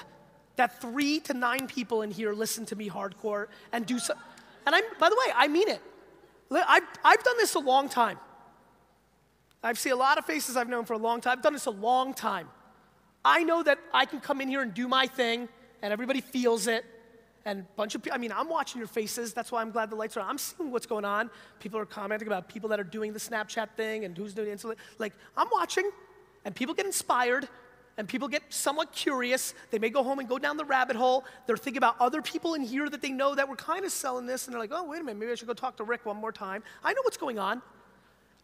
that 3 to 9 people in here listen to me hardcore and do so. And I'm, by the way, I mean it. I've done this a long time. I've seen a lot of faces I've known for a long time. I've done this a long time. I know that I can come in here and do my thing, and everybody feels it. And a bunch of people, I mean, I'm watching your faces. That's why I'm glad the lights are on. I'm seeing what's going on. People are commenting about people that are doing the Snapchat thing and who's doing Instagram. Like, I'm watching, and people get inspired, and people get somewhat curious. They may go home and go down the rabbit hole. They're thinking about other people in here that they know that were kind of selling this, and they're like, oh, wait a minute, maybe I should go talk to Rick one more time. I know what's going on.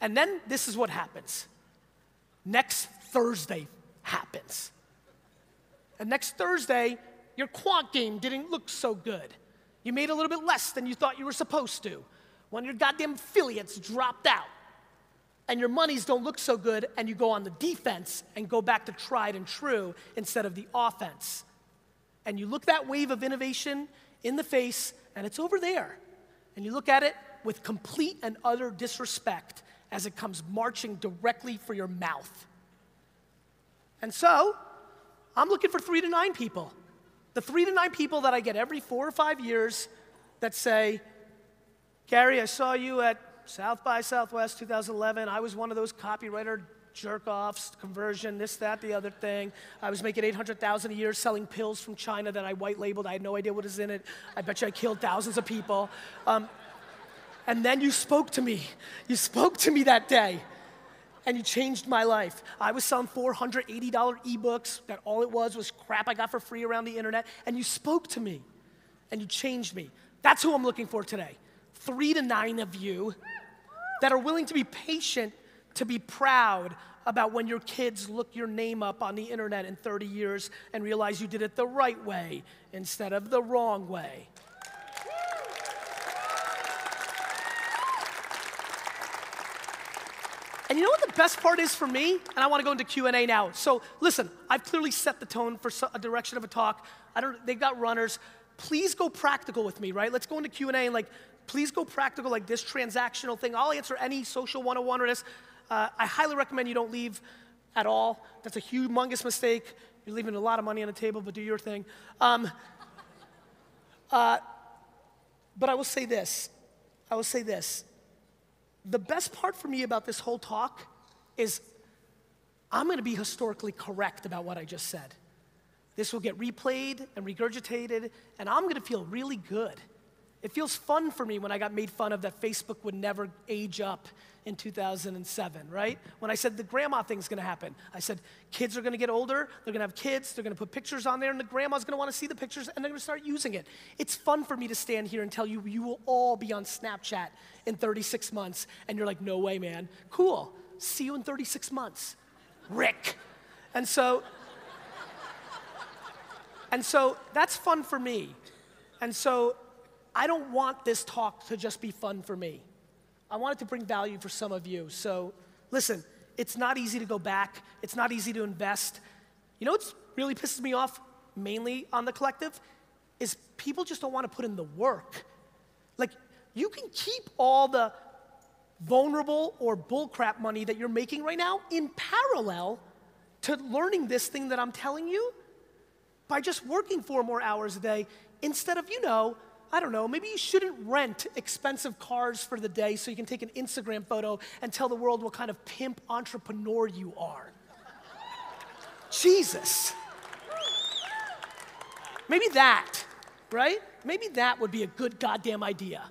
And then this is what happens. Next Thursday happens. And next Thursday, your quant game didn't look so good. You made a little bit less than you thought you were supposed to. One of your goddamn affiliates dropped out. And your monies don't look so good, and you go on the defense and go back to tried and true instead of the offense. And you look that wave of innovation in the face, and it's over there. And you look at it with complete and utter disrespect as it comes marching directly for your mouth. And so, I'm looking for 3 to 9 people. The 3 to 9 people that I get every 4 or 5 years that say, Gary, I saw you at South by Southwest 2011. I was one of those copywriter jerk-offs, conversion, this, that, the other thing. I was making $800,000 a year selling pills from China that I white-labeled. I had no idea what was in it. I bet you I killed thousands of people. And then you spoke to me. You spoke to me that day. And you changed my life. I was selling $480 ebooks that all it was crap I got for free around the internet, and you spoke to me, and you changed me. That's who I'm looking for today. 3 to 9 of you that are willing to be patient, to be proud about when your kids look your name up on the internet in 30 years and realize you did it the right way instead of the wrong way. And you know what the best part is for me? And I want to go into Q&A now. So listen, I've clearly set the tone for a direction of a talk. They've got runners. Please go practical with me, right? Let's go into Q&A and please go practical like this transactional thing. I'll answer any social 101 or this. I highly recommend you don't leave at all. That's a humongous mistake. You're leaving a lot of money on the table, but do your thing. But I will say this. The best part for me about this whole talk is I'm going to be historically correct about what I just said. This will get replayed and regurgitated, and I'm going to feel really good. It feels fun for me when I got made fun of that Facebook would never age up in 2007, right? When I said the grandma thing's going to happen, I said kids are going to get older, they're going to have kids, they're going to put pictures on there, and the grandma's going to want to see the pictures, and they're going to start using it. It's fun for me to stand here and tell you, you will all be on Snapchat in 36 months, and you're like, no way, man. Cool. See you in 36 months, Rick. And so that's fun for me. And so I don't want this talk to just be fun for me. I want it to bring value for some of you. So listen, it's not easy to go back. It's not easy to invest. You know what really pisses me off, mainly on the collective, is people just don't want to put in the work. Like, you can keep all the vulnerable or bullcrap money that you're making right now in parallel to learning this thing that I'm telling you by just working 4 more hours a day instead of, I don't know, maybe you shouldn't rent expensive cars for the day so you can take an Instagram photo and tell the world what kind of pimp entrepreneur you are. Jesus. Maybe that, right? Maybe that would be a good goddamn idea.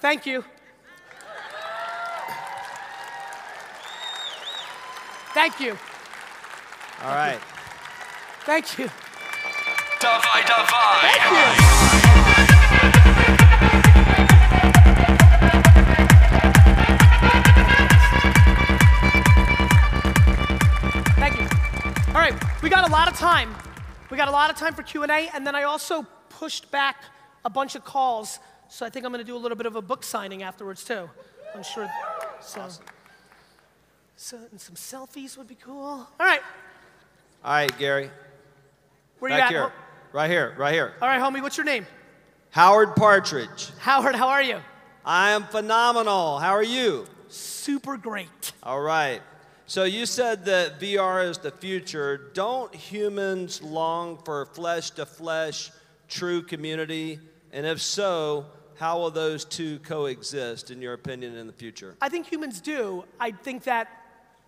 Thank you. Thank you. All right. Thank you. Thank you. Thank you. All right, we got a lot of time. We got a lot of time for Q&A, and then I also pushed back a bunch of calls, so I think I'm going to do a little bit of a book signing afterwards, too. I'm sure. So and some selfies would be cool. All right. All right, Gary. Where you at? Here. Right here. All right, homie, what's your name? Howard Partridge. Howard, how are you? I am phenomenal. How are you? super great. All right. So you said that VR is the future. Don't humans long for flesh-to-flesh true community? And if so, how will those two coexist, in your opinion, in the future? I think humans do. I think that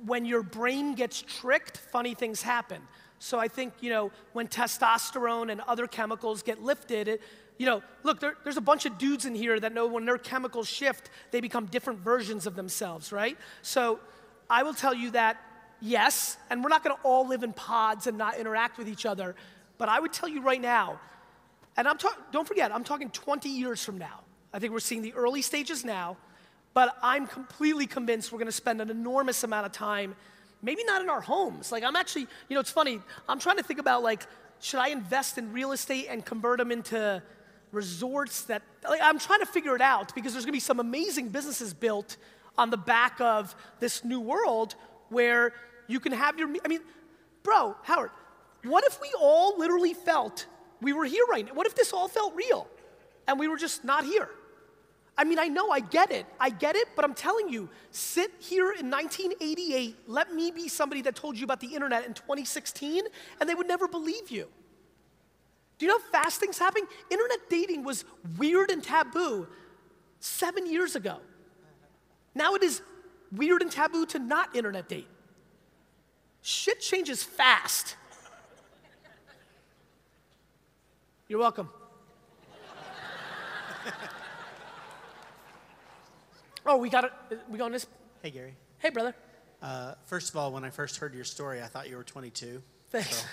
when your brain gets tricked, funny things happen. So I think, you know, when testosterone and other chemicals get lifted, look, there's a bunch of dudes in here that know when their chemicals shift, they become different versions of themselves, right? So I will tell you that, yes, and we're not gonna all live in pods and not interact with each other, but I would tell you right now, and don't forget, I'm talking 20 years from now. I think we're seeing the early stages now, but I'm completely convinced we're gonna spend an enormous amount of time, maybe not in our homes. Like, I'm actually, it's funny, I'm trying to think about, like, should I invest in real estate and convert them into resorts that, like, I'm trying to figure it out, because there's gonna be some amazing businesses built on the back of this new world where you can have your, bro, Howard, what if we all literally felt we were here right now? What if this all felt real and we were just not here? I know, I get it, but I'm telling you, sit here in 1988, let me be somebody that told you about the internet in 2016, and they would never believe you. Do you know how fast things happen? Internet dating was weird and taboo 7 years ago. Now it is weird and taboo to not internet date. Shit changes fast. You're welcome. Oh, we going this? Hey, Gary. Hey, brother. First of all, when I first heard your story, I thought you were 22. Thanks.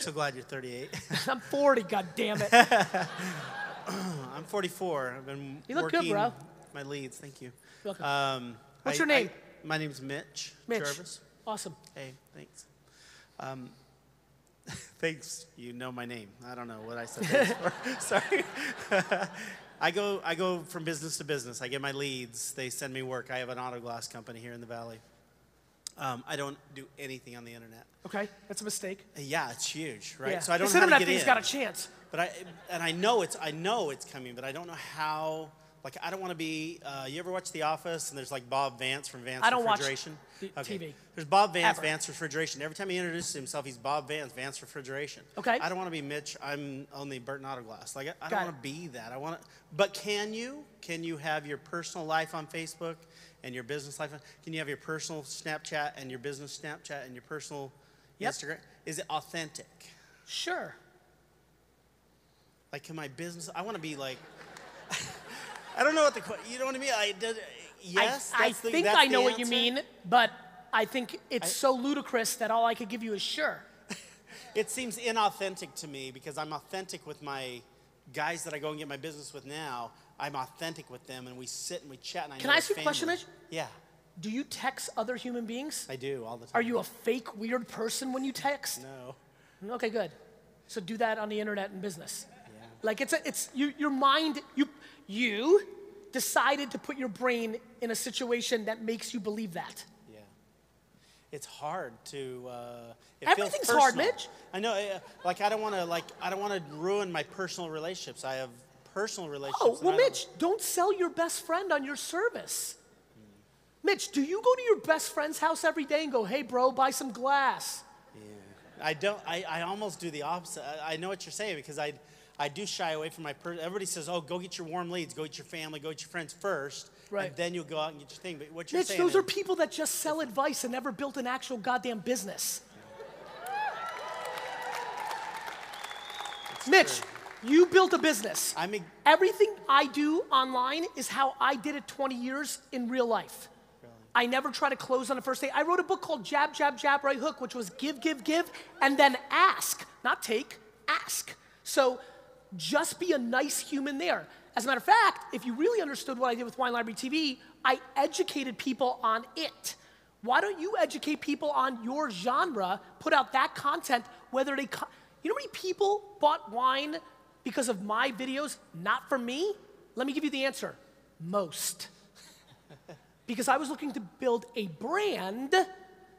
So glad you're 38. I'm 40, goddammit. I'm 44. I've been working. You look good, bro. My leads, thank you. Welcome. What's your name? My name's Mitch Jarvis. Awesome. Hey, thanks. Thanks. You know my name. I don't know what I said. Sorry. I go from business to business. I get my leads. They send me work. I have an auto glass company here in the valley. I don't do anything on the internet. Okay, that's a mistake. Yeah, it's huge, right? Yeah. So I don't know how to get in. This internet thing's got a chance. But I know it's coming, but I don't know how. Like, I don't want to be, you ever watch The Office? And there's like Bob Vance from Vance Refrigeration. I don't watch TV. There's Bob Vance, Vance Refrigeration. Every time he introduces himself, he's Bob Vance, Vance Refrigeration. Okay. I don't want to be Mitch. I'm only Burton Autoglass. Like, I don't want to be that. I want to, but can you? Can you have your personal life on Facebook and your business life? Can you have your personal Snapchat and your business Snapchat and your personal Instagram? Is it authentic? Sure. Like, can my business, I want to be like, I don't know what the question, you know what I mean? Yes, I think I know what you mean, but I think it's so ludicrous that all I could give you is sure. It seems inauthentic to me, because I'm authentic with my guys that I go and get my business with now. I'm authentic with them, and we sit and we chat. And can I ask you a question, Mitch? Yeah. Do you text other human beings? I do, all the time. Are you a fake, weird person when you text? No. Okay, good. So do that on the internet and business. Yeah. Like, your mind, you decided to put your brain in a situation that makes you believe that. Yeah. It's hard to, everything's hard, Mitch. I know, like, I don't want to ruin my personal relationships. I have personal relationships. Oh, well, Mitch, don't sell your best friend on your service. Mitch, do you go to your best friend's house every day and go, hey, bro, buy some glass? Yeah. I don't, I almost do the opposite. I know what you're saying, because I do shy away from my person. Everybody says, oh, go get your warm leads, go get your family, go get your friends first, right, and then you'll go out and get your thing. But what you're saying, those are people that just sell advice and never built an actual goddamn business. It's Mitch, true. You built a business. Everything I do online is how I did it 20 years in real life. Really? I never try to close on the first day. I wrote a book called Jab, Jab, Jab, Right Hook, which was give, give, give, and then ask. Not take, ask. So, just be a nice human there. As a matter of fact, if you really understood what I did with Wine Library TV, I educated people on it. Why don't you educate people on your genre, put out that content, whether they, you know how many people bought wine because of my videos, not from me? Let me give you the answer, most. Because I was looking to build a brand,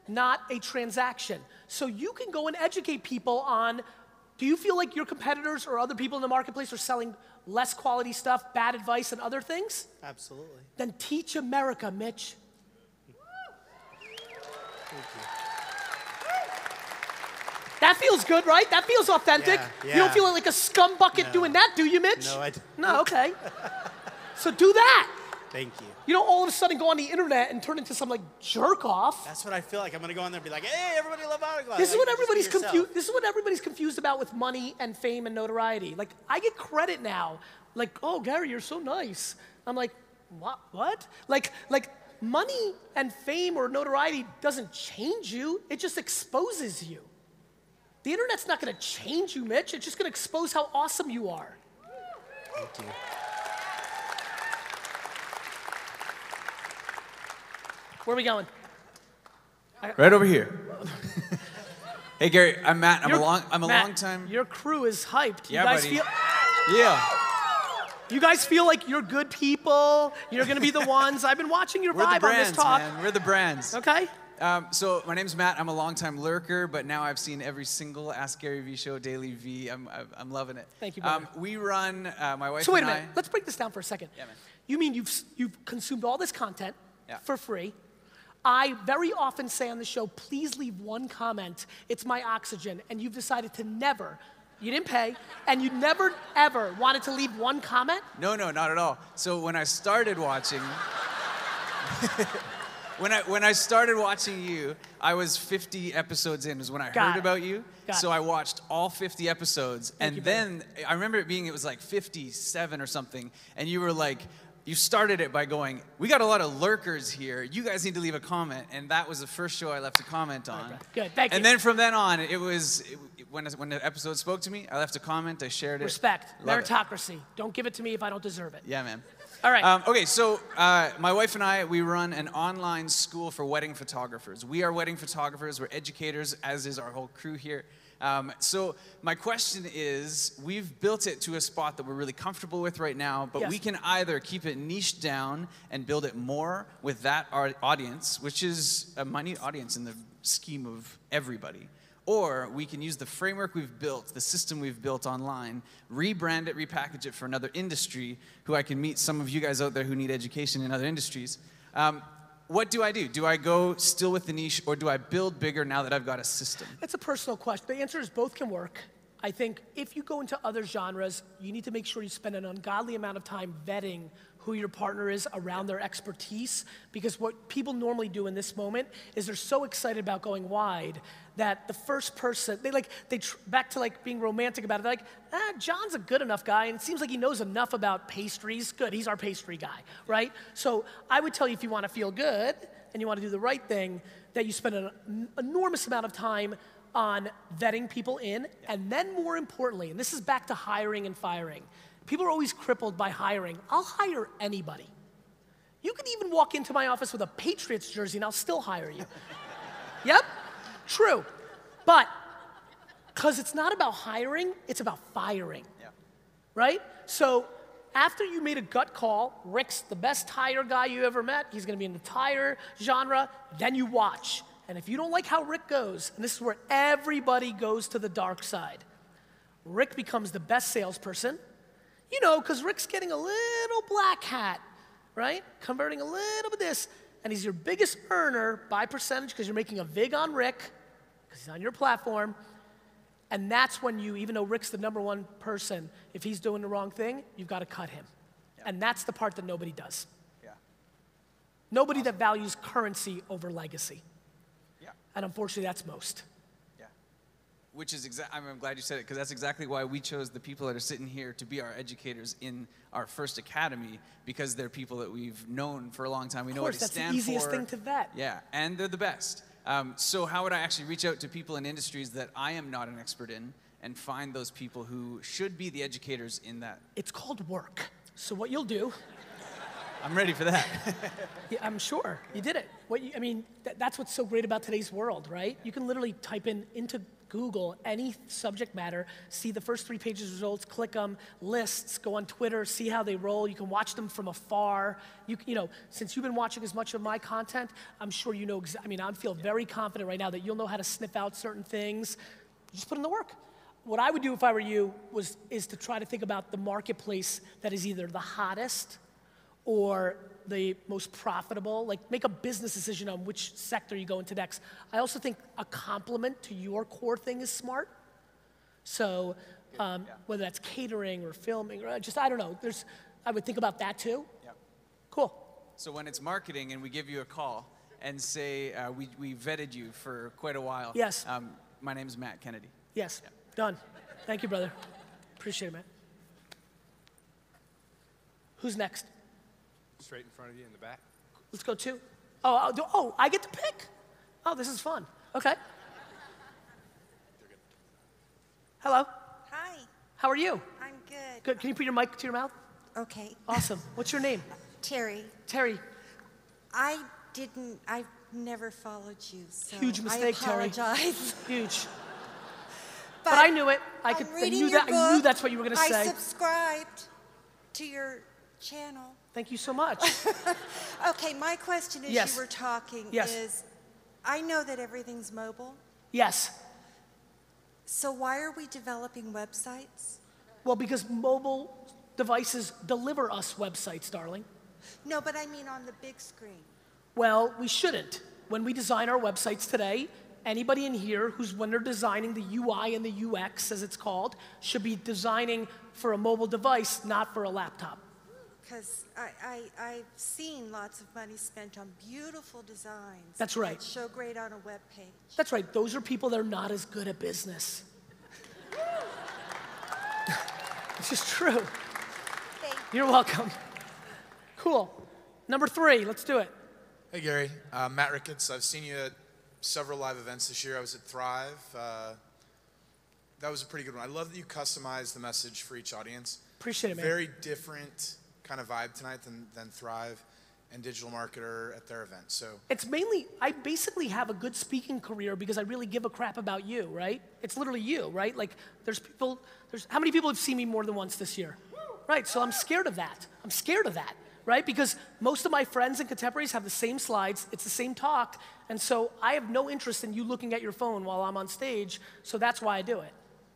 not a transaction. So you can go and educate people on, do you feel like your competitors or other people in the marketplace are selling less quality stuff, bad advice, and other things? Absolutely. Then teach America, Mitch. Thank you. That feels good, right? That feels authentic. Yeah. You don't feel like a scum bucket doing that, do you, Mitch? No, I don't. No, okay. So do that. Thank you. You don't all of a sudden go on the internet and turn into some like jerk off. That's what I feel like. I'm gonna go on there and be like, hey, everybody love autographs. This is what everybody's confused. This is what everybody's confused about with money and fame and notoriety. Like I get credit now. Like, oh Gary, you're so nice. I'm like, what? What? Like money and fame or notoriety doesn't change you. It just exposes you. The internet's not gonna change you, Mitch. It's just gonna expose how awesome you are. Thank you. Where are we going? Right over here. Hey Gary, I'm Matt. I'm a long time. Your crew is hyped. Yeah, you guys You guys feel like you're good people. You're gonna be the ones. I've been watching your vibe on this talk. Man. We're the brands. Okay. So my name's Matt. I'm a longtime lurker, but now I've seen every single Ask Gary Vee show, Daily Vee. I'm loving it. Thank you, brother. We run my wife. So wait a minute. Let's break this down for a second. Yeah, man. You mean you've consumed all this content for free? I very often say on the show, please leave one comment. It's my oxygen, and you've decided to never. You didn't pay, and you never ever wanted to leave one comment? No, no, not at all. So when I started watching, when I started watching you, I was 50 episodes in is when I heard about you. So I watched all 50 episodes, and then I remember it was like 57 or something, and you were like. You started it by going, we got a lot of lurkers here. You guys need to leave a comment. And that was the first show I left a comment on. Right, good, thank you. And then from then on, it was, when the episode spoke to me, I left a comment, I shared it. Respect, meritocracy. Don't give it to me if I don't deserve it. Yeah, man. All right. Okay, so my wife and I, we run an online school for wedding photographers. We are wedding photographers, we're educators, as is our whole crew here. So my question is, we've built it to a spot that we're really comfortable with right now, but we can either keep it niched down and build it more with that audience, which is a minute audience in the scheme of everybody, or we can use the framework we've built, the system we've built online, rebrand it, repackage it for another industry, who I can meet some of you guys out there who need education in other industries. What do I do? Do I go still with the niche, or do I build bigger now that I've got a system? That's a personal question. The answer is both can work. I think if you go into other genres, you need to make sure you spend an ungodly amount of time vetting who your partner is around their expertise, because what people normally do in this moment is they're so excited about going wide that the first person, back to like being romantic about it, they're like, John's a good enough guy, and it seems like he knows enough about pastries, good, he's our pastry guy, right? So I would tell you, if you wanna feel good and you wanna do the right thing, that you spend an enormous amount of time on vetting people in, and then more importantly, and this is back to hiring and firing, people are always crippled by hiring. I'll hire anybody. You can even walk into my office with a Patriots jersey and I'll still hire you. Yep, true. But, because it's not about hiring, it's about firing, right? So, after you made a gut call, Rick's the best tire guy you ever met, he's gonna be in the tire genre, then you watch. And if you don't like how Rick goes, and this is where everybody goes to the dark side, Rick becomes the best salesperson. You know, because Rick's getting a little black hat, right? Converting a little bit of this, and he's your biggest earner by percentage because you're making a vig on Rick, because he's on your platform, and that's when you, even though Rick's the number one person, if he's doing the wrong thing, you've got to cut him. Yep. And that's the part that nobody does. Yeah. Nobody that values currency over legacy. Yeah. And unfortunately, that's most. Which is I'm glad you said it, because that's exactly why we chose the people that are sitting here to be our educators in our first academy, because they're people that we've known for a long time. We know what they stand for. Of course, that's the easiest thing to vet. Yeah, and they're the best. So how would I actually reach out to people in industries that I am not an expert in and find those people who should be the educators in that? It's called work. So what you'll do... I'm ready for that. Yeah, I'm sure. You did it. That's what's so great about today's world, right? You can literally type into Google any subject matter, see the first 3 pages results, click them, lists, go on Twitter, see how they roll. You can watch them from afar. You know, since you've been watching as much of my content, I'm sure you know, I feel very confident right now that you'll know how to sniff out certain things. Just put in the work. What I would do if I were you is to try to think about the marketplace that is either the hottest or the most profitable, like make a business decision on which sector you go into next. I also think a complement to your core thing is smart. So whether that's catering or filming or just, I don't know, there's, I would think about that too. Yeah. Cool. So when it's marketing and we give you a call and say we vetted you for quite a while. Yes. My name's Matt Kennedy. Yes, yeah. Done. Thank you, brother. Appreciate it, Matt. Who's next? Straight in front of you in the back. Let's go two. Oh, I get to pick? Oh, this is fun. Okay. Hello. Hi. How are you? I'm good. Good. Can you put your mic to your mouth? Okay. Awesome. What's your name? Terry. Terry. I've never followed you, so huge mistake, Terry. I apologize. Huge. But I knew it. I knew that's what you were going to say. I subscribed to your channel. Thank you so much. Okay, my question is, you were talking, is I know that everything's mobile. Yes. So why are we developing websites? Well, because mobile devices deliver us websites, darling. No, but I mean on the big screen. Well, we shouldn't. When we design our websites today, anybody in here who's when they're designing the UI and the UX, as it's called, should be designing for a mobile device, not for a laptop. Because I've seen lots of money spent on beautiful designs. That's right. That show great on a web page. That's right. Those are people that are not as good at business. It's just true. Thank you. You're welcome. Cool. Number three, let's do it. Hey, Gary. Matt Ricketts. I've seen you at several live events this year. I was at Thrive. That was a pretty good one. I love that you customize the message for each audience. Appreciate it, man. Very different kind of vibe tonight than Thrive and Digital Marketer at their event. So it's mainly, I basically have a good speaking career because I really give a crap about you, right? It's literally you, right? Like how many people have seen me more than once this year? Right, so I'm scared of that. I'm scared of that, right? Because most of my friends and contemporaries have the same slides, it's the same talk, and so I have no interest in you looking at your phone while I'm on stage, so that's why I do it.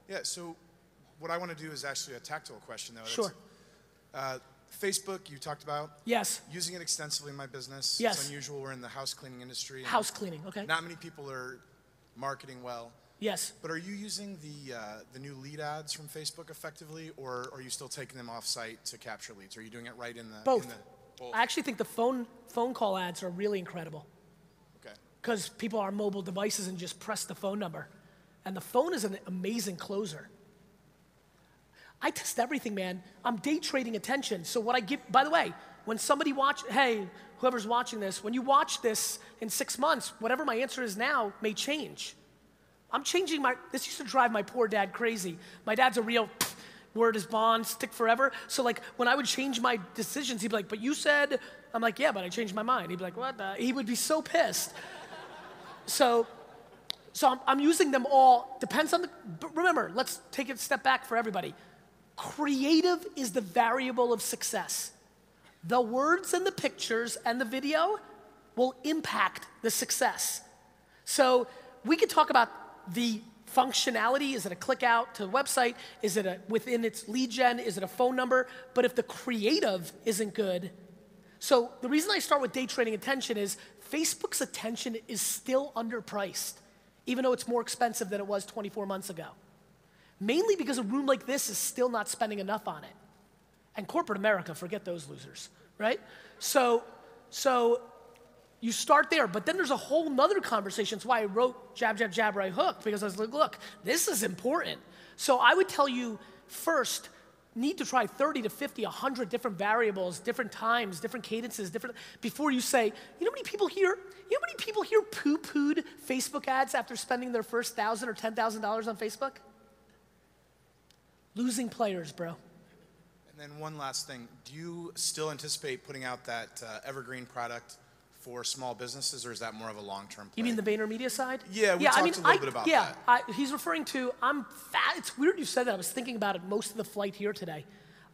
Yeah, so what I want to do is actually a tactical question, though. Sure. Facebook, you talked about. Yes. Using it extensively in my business. Yes. It's unusual. We're in the house cleaning industry. House cleaning, okay. Not many people are marketing well. Yes. But are you using the new lead ads from Facebook effectively, or are you still taking them off-site to capture leads? Are you doing it right in the both? I actually think the phone call ads are really incredible. Okay. Because people are mobile devices and just press the phone number, and the phone is an amazing closer. I test everything, man. I'm day trading attention. So what I give, by the way, when somebody whoever's watching this, when you watch this in 6 months, whatever my answer is now may change. I'm changing this used to drive my poor dad crazy. My dad's a real, word is bond, stick forever. So like when I would change my decisions, he'd be like, but you said, I'm like, yeah, but I changed my mind. He'd be like, what the, he would be so pissed. So I'm using them all, depends on but remember, let's take a step back for everybody. Creative is the variable of success. The words and the pictures and the video will impact the success. So we could talk about the functionality. Is it a click out to the website? Is it within its lead gen? Is it a phone number? But if the creative isn't good, so the reason I start with day trading attention is Facebook's attention is still underpriced, even though it's more expensive than it was 24 months ago. Mainly because a room like this is still not spending enough on it. And corporate America, forget those losers, right? So you start there, but then there's a whole nother conversation. It's why I wrote Jab, Jab, Jab, Right Hook, because I was like, look, this is important. So I would tell you first, need to try 30 to 50, 100 different variables, different times, different cadences, before you say, you know how many people here, poo-pooed Facebook ads after spending their first $1,000 or $10,000 on Facebook? Losing players, bro. And then one last thing. Do you still anticipate putting out that evergreen product for small businesses, or is that more of a long-term play? You mean the VaynerMedia side? Yeah, we talked a little bit about that. He's referring to, it's weird you said that. I was thinking about it most of the flight here today.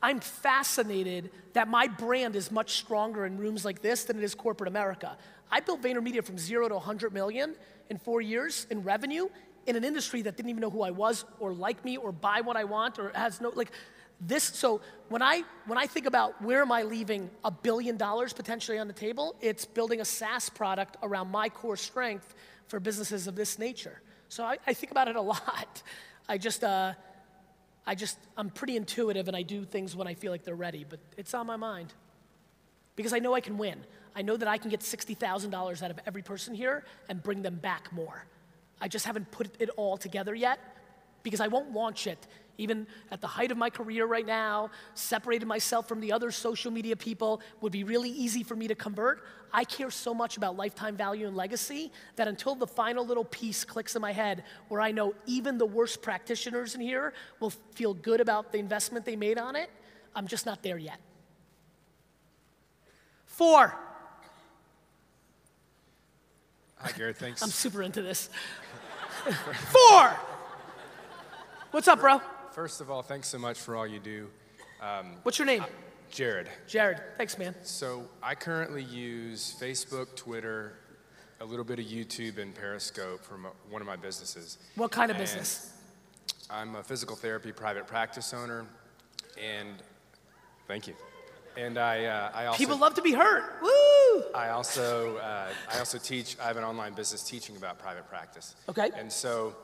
I'm fascinated that my brand is much stronger in rooms like this than it is corporate America. I built VaynerMedia from 0 to $100 million in 4 years in revenue, in an industry that didn't even know who I was or like me or buy what I want or has no, like, This, so when I think about where am I leaving $1 billion potentially on the table, it's building a SaaS product around my core strength for businesses of this nature. So I think about it a lot. I'm pretty intuitive and I do things when I feel like they're ready, but it's on my mind. Because I know I can win. I know that I can get $60,000 out of every person here and bring them back more. I just haven't put it all together yet because I won't launch it. Even at the height of my career right now, separated myself from the other social media people, would be really easy for me to convert. I care so much about lifetime value and legacy that until the final little piece clicks in my head where I know even the worst practitioners in here will feel good about the investment they made on it, I'm just not there yet. 4. Hi, Gary, thanks. I'm super into this. 4! What's up, bro? First of all, thanks so much for all you do. What's your name? Jared. Jared, thanks, man. So I currently use Facebook, Twitter, a little bit of YouTube, and Periscope for one of my businesses. What kind of business? I'm a physical therapy private practice owner, and thank you. And I also— People love to be hurt. Woo! I also teach. I have an online business teaching about private practice. Okay. And so.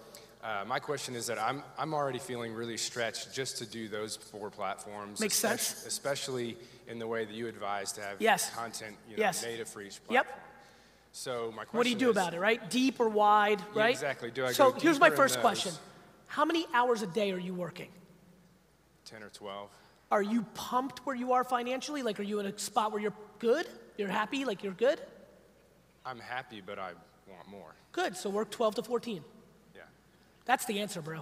My question is that I'm already feeling really stretched just to do those 4 platforms. Makes sense. Especially in the way that you advise to have content native for each platform. Yep. So my question, what do you do about it, right? Deep or wide, right? Exactly. Do I go deeper? So here's my first question. How many hours a day are you working? 10 or 12. Are you pumped where you are financially? Like, are you in a spot where you're good? You're happy? Like, you're good? I'm happy, but I want more. Good. So work 12 to 14. That's the answer, bro.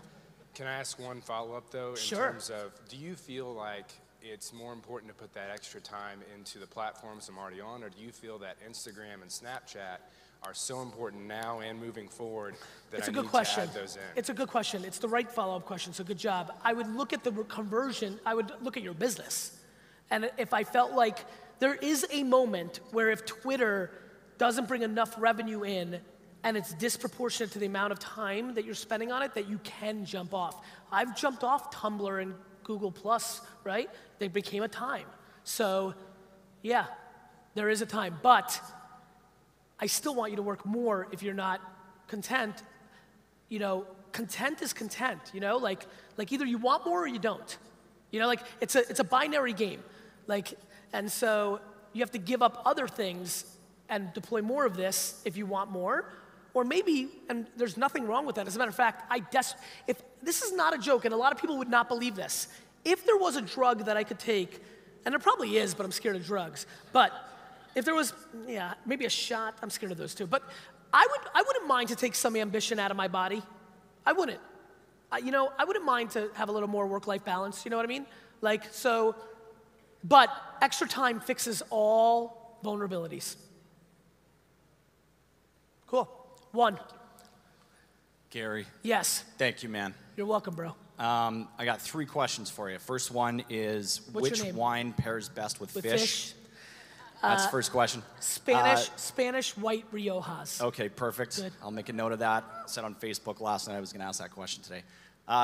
Can I ask one follow-up, though, in terms of, do you feel like it's more important to put that extra time into the platforms I'm already on, or do you feel that Instagram and Snapchat are so important now and moving forward that I need to add those in? It's a good question. It's the right follow-up question, so good job. I would look at the conversion. I would look at your business. And if I felt like there is a moment where if Twitter doesn't bring enough revenue in, and it's disproportionate to the amount of time that you're spending on it, that you can jump off. I've jumped off Tumblr and Google+, right? They became a time. So, yeah, there is a time. But I still want you to work more if you're not content. You know, content is content, you know? Like either you want more or you don't. You know, like, it's a binary game. Like, and so you have to give up other things and deploy more of this if you want more. Or maybe, and there's nothing wrong with that. As a matter of fact, if this is not a joke, and a lot of people would not believe this. If there was a drug that I could take, and there probably is, but I'm scared of drugs. But if there was, maybe a shot, I'm scared of those too. But I wouldn't mind to take some ambition out of my body. I wouldn't. I wouldn't mind to have a little more work-life balance, you know what I mean? Like, so, but extra time fixes all vulnerabilities. Cool. 1. Gary. Yes. Thank you, man. You're welcome, bro. I got 3 questions for you. First one is, which wine pairs best with fish? That's the first question. Spanish white Riojas. Okay, perfect. Good. I'll make a note of that. I said on Facebook last night I was going to ask that question today.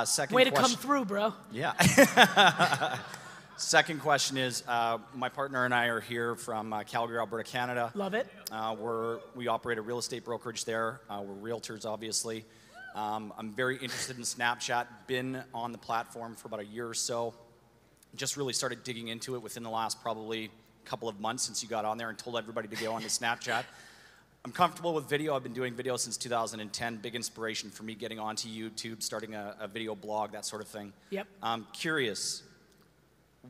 Second question. Way to come through, bro. Yeah. Second question is, my partner and I are here from Calgary, Alberta, Canada. Love it. We operate a real estate brokerage there. We're realtors, obviously. I'm very interested in Snapchat. Been on the platform for about a year or so. Just really started digging into it within the last probably couple of months since you got on there and told everybody to go onto Snapchat. I'm comfortable with video. I've been doing video since 2010. Big inspiration for me getting onto YouTube, starting a video blog, that sort of thing. Yep. I'm curious.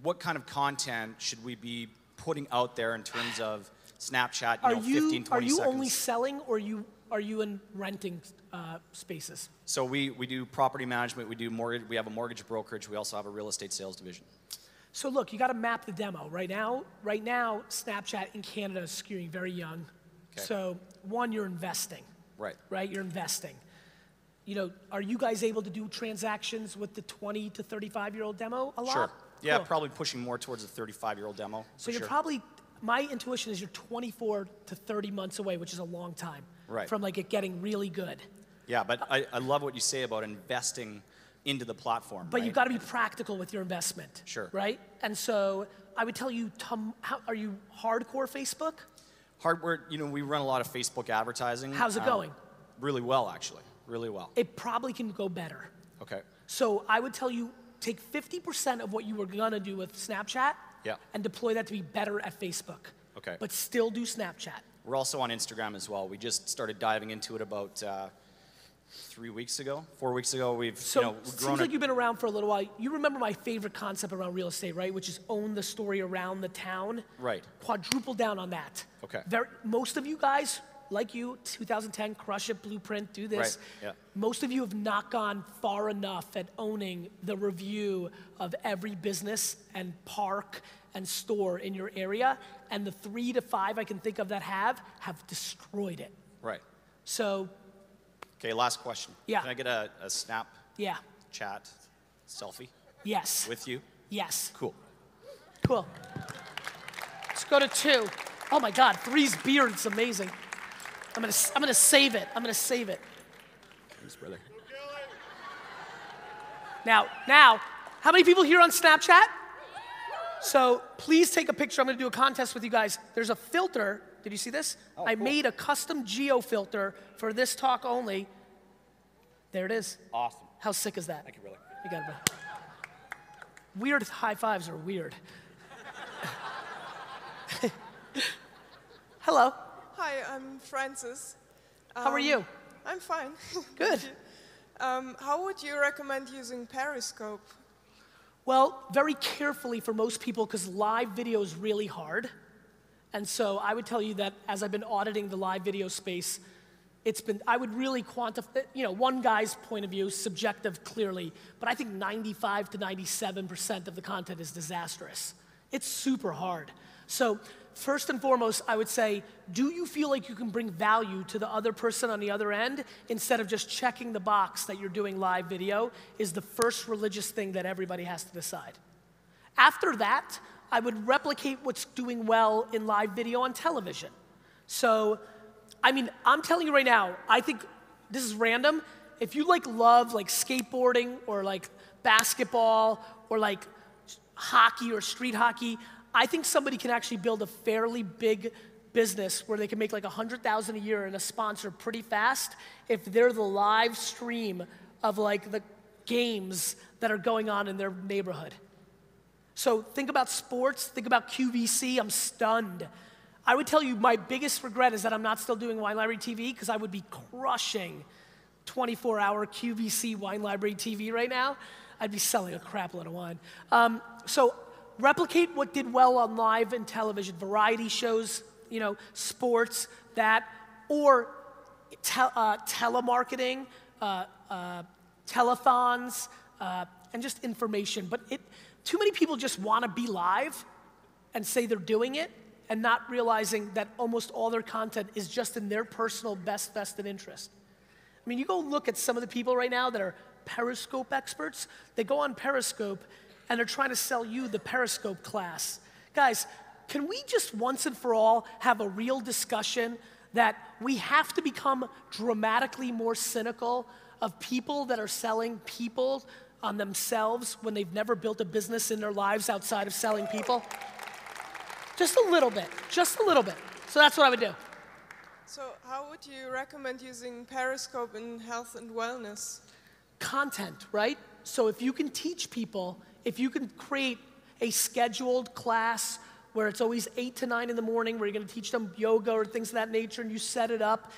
What kind of content should we be putting out there in terms of Snapchat, 15, 20 seconds? Are you only selling, or are you in renting spaces? So we do property management, we do mortgage, we have a mortgage brokerage, we also have a real estate sales division. So look, you gotta map the demo. Right now, Snapchat in Canada is skewing very young. Okay. So one, you're investing. Right, you're investing. You know, are you guys able to do transactions with the 20 to 35-year-old demo a lot? Sure. Yeah, cool. Probably pushing more towards the 35-year-old demo. So you're probably, my intuition is you're 24 to 30 months away, which is a long time from it getting really good. Yeah, but I love what you say about investing into the platform. But right? You've got to be practical with your investment. Sure. Right? And so I would tell you, Tom, how, are you hardcore Facebook? Hardware, you know, we run a lot of Facebook advertising. How's it going? Really well, actually. Really well. It probably can go better. Okay. So I would tell you, take 50% of what you were gonna do with Snapchat and deploy that to be better at Facebook. Okay. But still do Snapchat. We're also on Instagram as well. We just started diving into it about 4 weeks ago. Seems like you've been around for a little while. You remember my favorite concept around real estate, right? Which is own the story around the town. Right. Quadruple down on that. Okay. Most of you guys, like you, 2010, crush it, blueprint, do this. Right. Yeah. Most of you have not gone far enough at owning the review of every business and park and store in your area, and the 3 to 5 I can think of that have destroyed it. Right. So. Okay, last question. Yeah. Can I get a Snap chat selfie? Yes. With you? Yes. Cool. Let's go to 2. Oh my God, 3's beard, it's amazing. I'm gonna save it. Thanks, brother. Now, how many people here on Snapchat? So please take a picture. I'm gonna do a contest with you guys. There's a filter. Did you see this? Oh, I made a custom geo filter for this talk only. There it is. Awesome. How sick is that? Thank you, brother. You got it, brother. Weird high fives are weird. Hello. Hi, I'm Francis. How are you? I'm fine. Good. How would you recommend using Periscope? Well, very carefully for most people, because live video is really hard. And so I would tell you that as I've been auditing the live video space, I would really quantify, one guy's point of view, subjective clearly, but I think 95 to 97% of the content is disastrous. It's super hard. So first and foremost, I would say, do you feel like you can bring value to the other person on the other end instead of just checking the box that you're doing live video is the first religious thing that everybody has to decide. After that, I would replicate what's doing well in live video on television. So, I'm telling you right now, I think this is random. If you love skateboarding or basketball or hockey or street hockey, I think somebody can actually build a fairly big business where they can make $100,000 a year and a sponsor pretty fast if they're the live stream of the games that are going on in their neighborhood. So think about sports, think about QVC, I'm stunned. I would tell you my biggest regret is that I'm not still doing Wine Library TV because I would be crushing 24-hour QVC Wine Library TV right now. I'd be selling a crap load of wine. So replicate what did well on live and television, variety shows, sports, that, or telemarketing, telethons, and just information. But too many people just want to be live and say they're doing it and not realizing that almost all their content is just in their personal best vested interest. You go look at some of the people right now that are Periscope experts. They go on Periscope and they're trying to sell you the Periscope class. Guys, can we just once and for all have a real discussion that we have to become dramatically more cynical of people that are selling people on themselves when they've never built a business in their lives outside of selling people? Just a little bit. So that's what I would do. So how would you recommend using Periscope in health and wellness? Content, right? So if you can teach people, if you can create a scheduled class where it's always 8 to 9 in the morning, where you're gonna teach them yoga or things of that nature, and you set it up,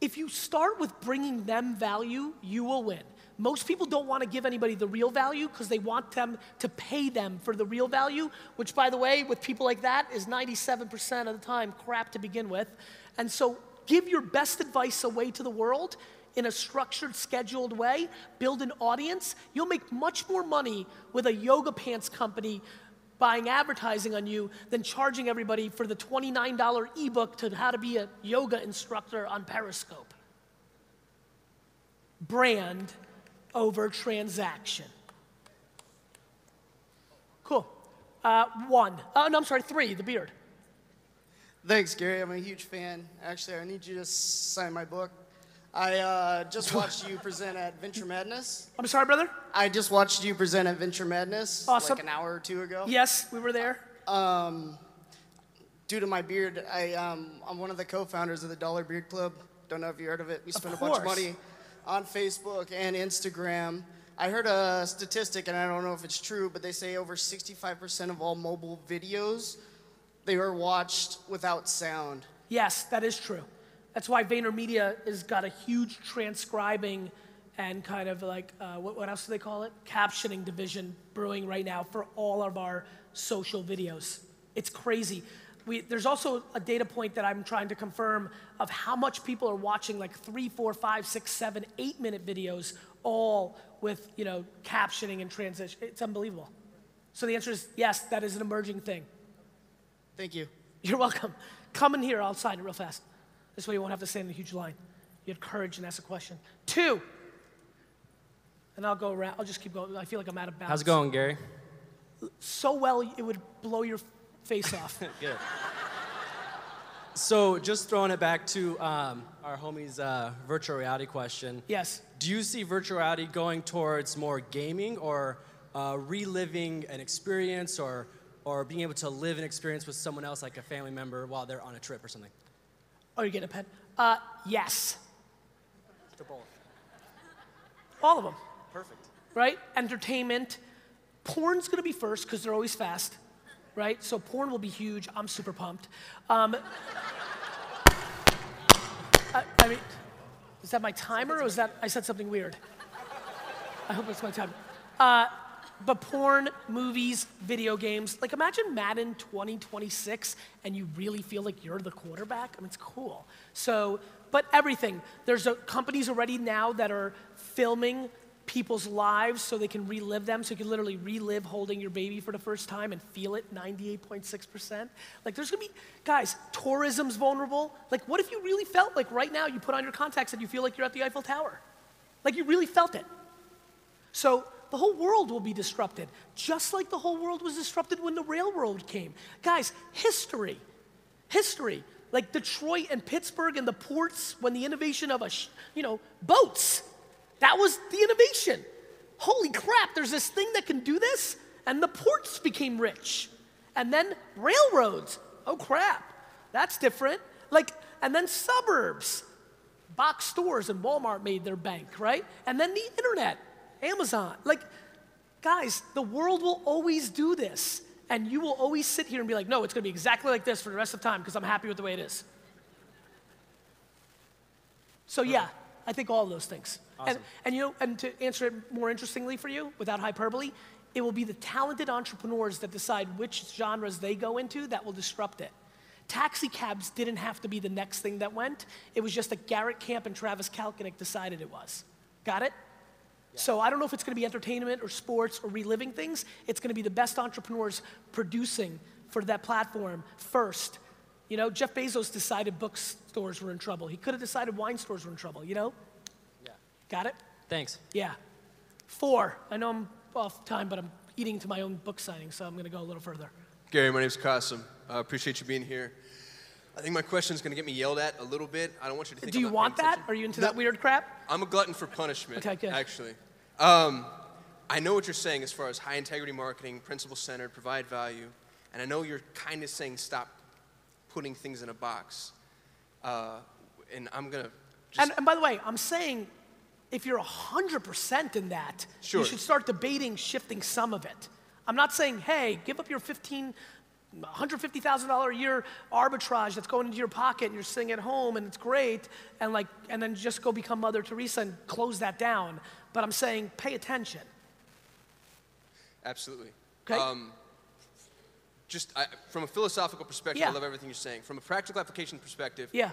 if you start with bringing them value, you will win. Most people don't want to give anybody the real value because they want them to pay them for the real value, which, by the way, with people like that is 97% of the time crap to begin with. And so give your best advice away to the world in a structured, scheduled way. Build an audience. You'll make much more money with a yoga pants company buying advertising on you than charging everybody for the $29 ebook to how to be a yoga instructor on Periscope. Brand over transaction. Cool. 1. Oh, no, I'm sorry, 3, the beard. Thanks, Gary. I'm a huge fan. Actually, I need you to sign my book. I just watched you present at Venture Madness. I'm sorry, brother? I just watched you present at Venture Madness like an hour or two ago. Yes, we were there. Due to my beard, I'm one of the co-founders of the Dollar Beard Club. Don't know if you heard of it. We spent a bunch of money on Facebook and Instagram. I heard a statistic, and I don't know if it's true, but they say over 65% of all mobile videos, they are watched without sound. Yes, that is true. That's why VaynerMedia has got a huge transcribing and kind of like, what else do they call it? Captioning division brewing right now for all of our social videos. It's crazy. There's also a data point that I'm trying to confirm of how much people are watching like 3, 4, 5, 6, 7, 8-minute videos all with, you know, captioning and transition. It's unbelievable. So the answer is yes, that is an emerging thing. Thank you. You're welcome. Come in here, I'll sign it real fast. This way you won't have to stand in a huge line. You have courage and ask a question. 2, and I'll go around. I'll just keep going. I feel like I'm out of bounds. How's it going, Gary? So well, it would blow your face off. Good. So just throwing it back to our homie's virtual reality question. Yes. Do you see virtual reality going towards more gaming or reliving an experience or being able to live an experience with someone else, like a family member, while they're on a trip or something? Oh, you're getting a pen? Yes. To both. All of them. Perfect. Right? Entertainment. Porn's going to be first because they're always fast. Right? So porn will be huge. I'm super pumped. I mean, is that my timer or is that I said something weird? I hope it's my timer. But porn, movies, video games. Like imagine Madden 2026 and you really feel like you're the quarterback. I mean, it's cool. So, but everything. There's companies already now that are filming people's lives so they can relive them. So you can literally relive holding your baby for the first time and feel it 98.6%. Like there's gonna be, guys, tourism's vulnerable. Like what if you really felt like right now you put on your contacts and you feel like you're at the Eiffel Tower? Like you really felt it. So the whole world will be disrupted, just like the whole world was disrupted when the railroad came. Guys, history, like Detroit and Pittsburgh and the ports when the innovation of boats, that was the innovation. Holy crap, there's this thing that can do this? And the ports became rich. And then railroads, oh crap, that's different. Like, and then suburbs, box stores and Walmart made their bank, right? And then the internet. Amazon, like, guys, the world will always do this, and you will always sit here and be like, no, it's gonna be exactly like this for the rest of time because I'm happy with the way it is. So yeah, I think all of those things. Awesome. And to answer it more interestingly for you, without hyperbole, it will be the talented entrepreneurs that decide which genres they go into that will disrupt it. Taxi cabs didn't have to be the next thing that went. It was just that Garrett Camp and Travis Kalanick decided it was. Got it? Yeah. So I don't know if it's going to be entertainment or sports or reliving things. It's going to be the best entrepreneurs producing for that platform first. You know, Jeff Bezos decided bookstores were in trouble. He could have decided wine stores were in trouble, you know? Yeah. Got it? Thanks. Yeah. 4, I know I'm off time, but I'm eating to my own book signing, so I'm going to go a little further. Gary, my name's Qasim. I appreciate you being here. I think my question's going to get me yelled at a little bit. I don't want you to think I'm not paying attention. Do you want that? Are you into that weird crap? I'm a glutton for punishment, okay, actually. I know what you're saying as far as high integrity marketing, principle-centered, provide value, and I know you're kind of saying stop putting things in a box. And I'm going to just... And by the way, I'm saying if you're 100% in that, sure, you should start debating shifting some of it. I'm not saying, hey, give up your $150,000 a year arbitrage that's going into your pocket and you're sitting at home and it's great and like and then just go become Mother Teresa and close that down. But I'm saying pay attention. Absolutely. Okay. From a philosophical perspective, yeah. I love everything you're saying. From a practical application perspective, yeah.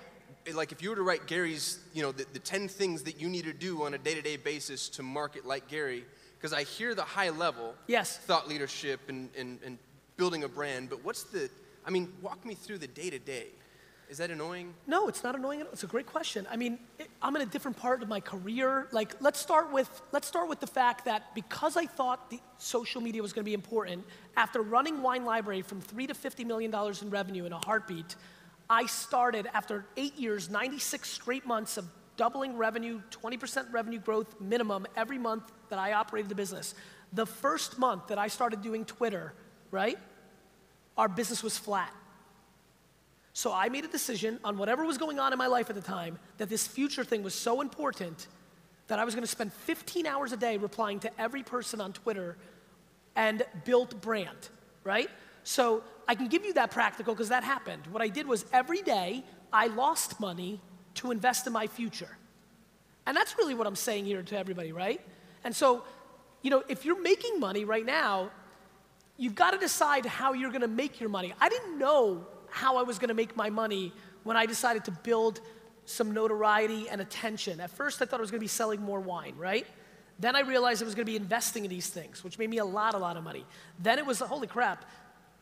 Like if you were to write Gary's, you know, the 10 things that you need to do on a day-to-day basis to market like Gary, because I hear the high level, yes, thought leadership and building a brand, but what's the, I mean, walk me through the day-to-day. Is that annoying? No, it's not annoying at all. It's a great question. I mean, I'm in a different part of my career. Like, let's start with the fact that because I thought the social media was gonna be important, after running Wine Library from $3 to $50 million in revenue in a heartbeat, I started, after 8 years, 96 straight months of doubling revenue, 20% revenue growth minimum every month that I operated the business. The first month that I started doing Twitter, right, our business was flat. So I made a decision on whatever was going on in my life at the time that this future thing was so important that I was gonna spend 15 hours a day replying to every person on Twitter and built brand, right? So I can give you that practical because that happened. What I did was every day I lost money to invest in my future. And that's really what I'm saying here to everybody, right? And so, you know, if you're making money right now, you've got to decide how you're gonna make your money. I didn't know how I was gonna make my money when I decided to build some notoriety and attention. At first I thought I was gonna be selling more wine, right? Then I realized I was gonna be investing in these things, which made me a lot of money. Then it was, holy crap,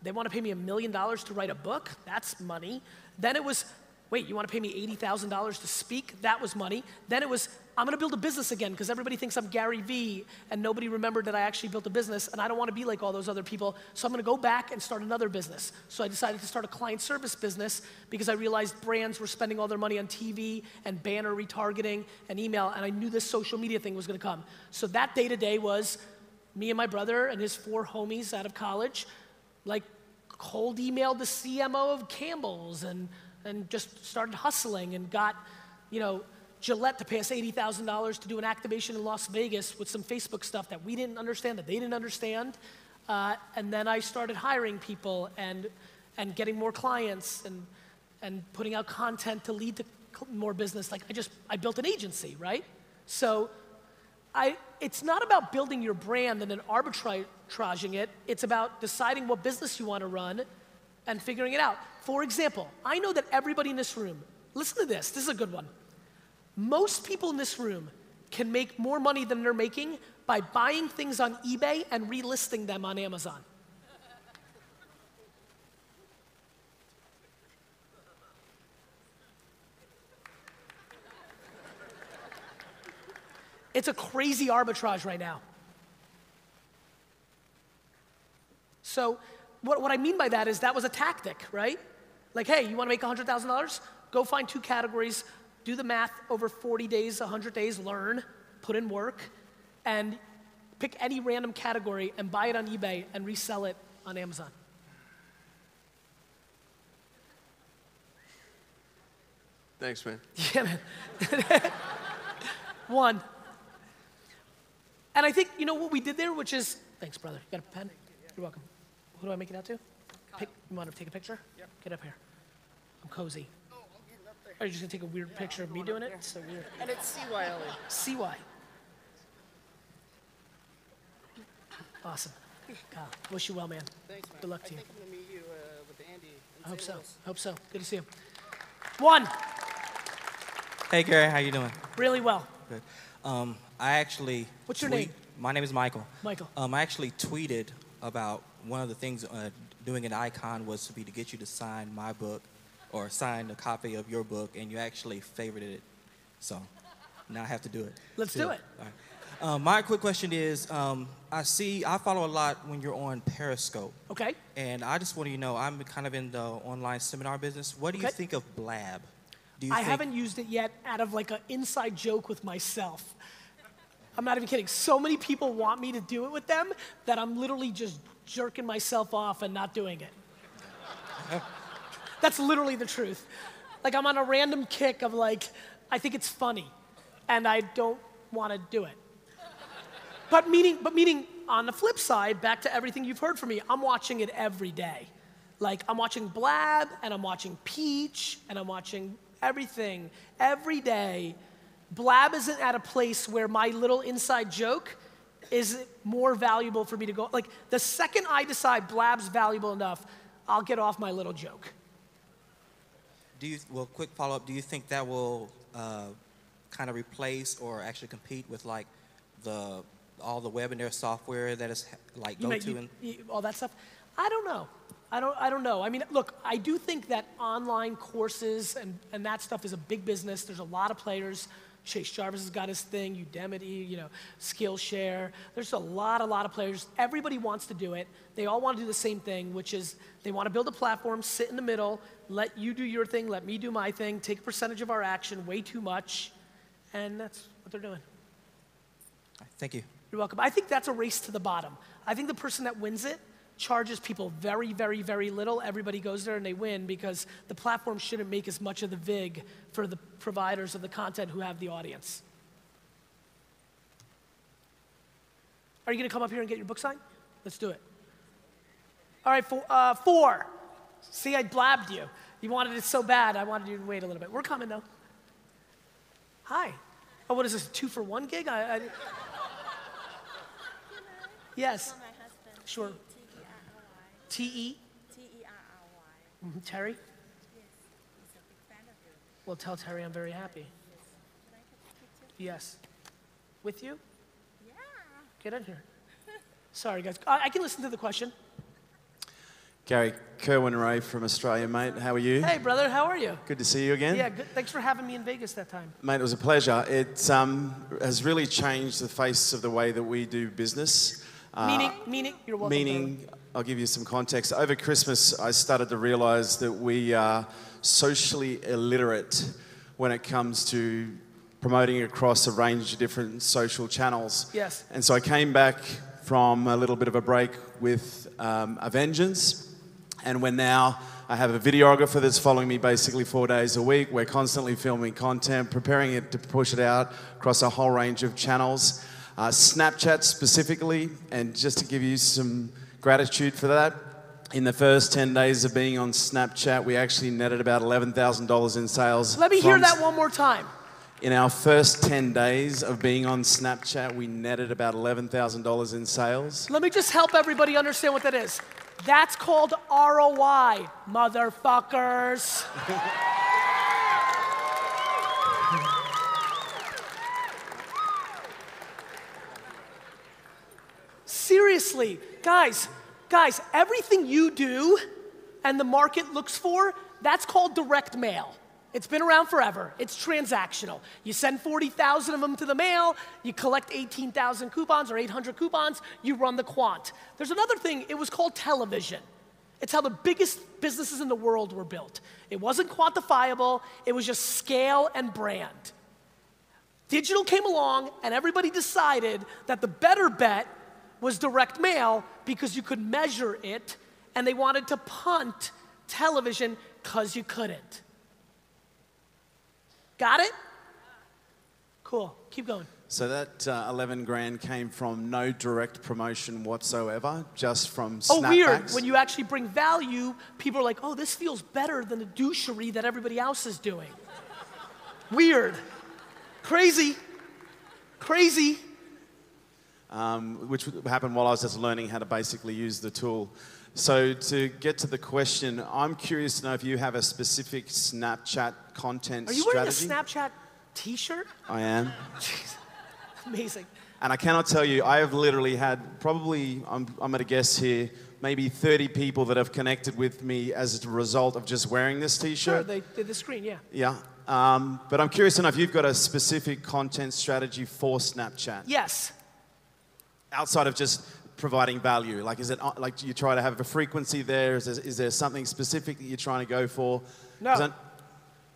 they wanna pay me $1 million to write a book? That's money. Then it was, wait, you wanna pay me $80,000 to speak? That was money. Then it was, I'm gonna build a business again because everybody thinks I'm Gary Vee and nobody remembered that I actually built a business and I don't wanna be like all those other people, so I'm gonna go back and start another business. So I decided to start a client service business because I realized brands were spending all their money on TV and banner retargeting and email, and I knew this social media thing was gonna come. So that day-to-day was me and my brother and his 4 homies out of college, like cold emailed the CMO of Campbell's and just started hustling and got, you know, Gillette to pay us $80,000 to do an activation in Las Vegas with some Facebook stuff that we didn't understand, that they didn't understand. And then I started hiring people and getting more clients and putting out content to lead to more business. Like I built an agency, right? So it's not about building your brand and then arbitraging it. It's about deciding what business you want to run and figuring it out. For example, I know that everybody in this room, listen to this, this is a good one. Most people in this room can make more money than they're making by buying things on eBay and relisting them on Amazon. It's a crazy arbitrage right now. So what I mean by that is that was a tactic, right? Like, hey, you wanna make $100,000? Go find 2 categories, do the math over 40 days, 100 days, learn, put in work, and pick any random category and buy it on eBay and resell it on Amazon. Thanks, man. Yeah, man. One. And I think, you know what we did there, which is, thanks, brother. You got a pen? You're welcome. Who do I make it out to? You want to take a picture? Yep. Get up here. I'm cozy. Oh, I'll get it up there. Are you just going to take a weird picture of me doing it? It's so weird. And it's CYLE. CY. Awesome. God, wish you well, man. Thanks, man. Good luck to you. I think I'm going to meet you with Andy. I hope so. Hope so. Good to see you. One. Hey, Gary. How you doing? Really well. Good. I actually... What's your name? My name is Michael. Michael. I actually tweeted about one of the things doing an icon was to get you to sign my book or sign a copy of your book, and you actually favorited it. So now I have to do it. Let's do it. All right. My quick question is, I follow a lot when you're on Periscope. Okay. And I just want to know, I'm kind of in the online seminar business. What do you think of Blab? I haven't used it yet out of like an inside joke with myself. I'm not even kidding. So many people want me to do it with them that I'm literally just jerking myself off and not doing it. That's literally the truth. Like I'm on a random kick of like, I think it's funny and I don't want to do it. But meaning on the flip side, back to everything you've heard from me, I'm watching it every day. Like I'm watching Blab and I'm watching Peach and I'm watching everything, every day. Blab isn't at a place where my little inside joke is more valuable for me to go. Like, the second I decide Blab's valuable enough, I'll get off my little joke. Well, quick follow-up, do you think that will kind of replace or actually compete with, like, all the webinar software that is, like, all that stuff? I don't know. I don't know. I mean, look, I do think that online courses and that stuff is a big business. There's a lot of players. Chase Jarvis has got his thing, Udemy, you know, Skillshare. There's a lot of players. Everybody wants to do it. They all want to do the same thing, which is they want to build a platform, sit in the middle, let you do your thing, let me do my thing, take a percentage of our action, way too much, and that's what they're doing. Thank you. You're welcome. I think that's a race to the bottom. I think the person that wins it charges people very, very, very little. Everybody goes there and they win because the platform shouldn't make as much of the vig for the providers of the content who have the audience. Are you gonna come up here and get your book signed? Let's do it. All right, four. See, I blabbed you. You wanted it so bad, I wanted you to wait a little bit. We're coming though. Hi. Oh, what is this, a 2-for-1 gig? I... Yes. For my husband. Sure. T-E? T-E-R-R-Y. Mm-hmm. Terry? Yes, he's a big fan of you. Well, tell Terry I'm very happy. Yes. Can I get a picture? Yes. With you? Yeah. Get in here. Sorry, guys. I can listen to the question. Gary, Kerwin Ray from Australia, mate. How are you? Hey, brother. How are you? Good to see you again. Yeah, good. Thanks for having me in Vegas that time. Mate, it was a pleasure. It has really changed the face of the way that we do business. Meaning? You're welcome. Meaning, I'll give you some context. Over Christmas, I started to realize that we are socially illiterate when it comes to promoting across a range of different social channels. Yes. And so I came back from a little bit of a break with a vengeance. And we're now, I have a videographer that's following me basically 4 days a week. We're constantly filming content, preparing it to push it out across a whole range of channels. Snapchat specifically, and just to give you some gratitude for that, in the first 10 days of being on Snapchat, we actually netted about $11,000 in sales. Let me hear that one more time. In our first 10 days of being on Snapchat, we netted about $11,000 in sales. Let me just help everybody understand what that is. That's called ROI, motherfuckers. Seriously, guys, everything you do and the market looks for, that's called direct mail. It's been around forever. It's transactional. You send 40,000 of them to the mail, you collect 18,000 coupons or 800 coupons, you run the quant. There's another thing, it was called television. It's how the biggest businesses in the world were built. It wasn't quantifiable, it was just scale and brand. Digital came along and everybody decided that the better bet was direct mail because you could measure it, and they wanted to punt television because you couldn't. Got it? Cool. Keep going. So that 11 grand came from no direct promotion whatsoever, just from snapbacks. Oh, weird. When you actually bring value, people are like, oh, this feels better than the douchery that everybody else is doing. Weird. Crazy. Crazy. Which happened while I was just learning how to basically use the tool. So to get to the question, I'm curious to know if you have a specific Snapchat content strategy. Are you wearing a Snapchat t-shirt? I am. Jeez, amazing. And I cannot tell you, I have literally had probably, I'm going to guess here, maybe 30 people that have connected with me as a result of just wearing this t-shirt. Sure, they did the screen, yeah. Yeah. But I'm curious to know if you've got a specific content strategy for Snapchat. Yes. Outside of just providing value? Like, is it like you try to have a frequency there? Is there something specific that you're trying to go for? No.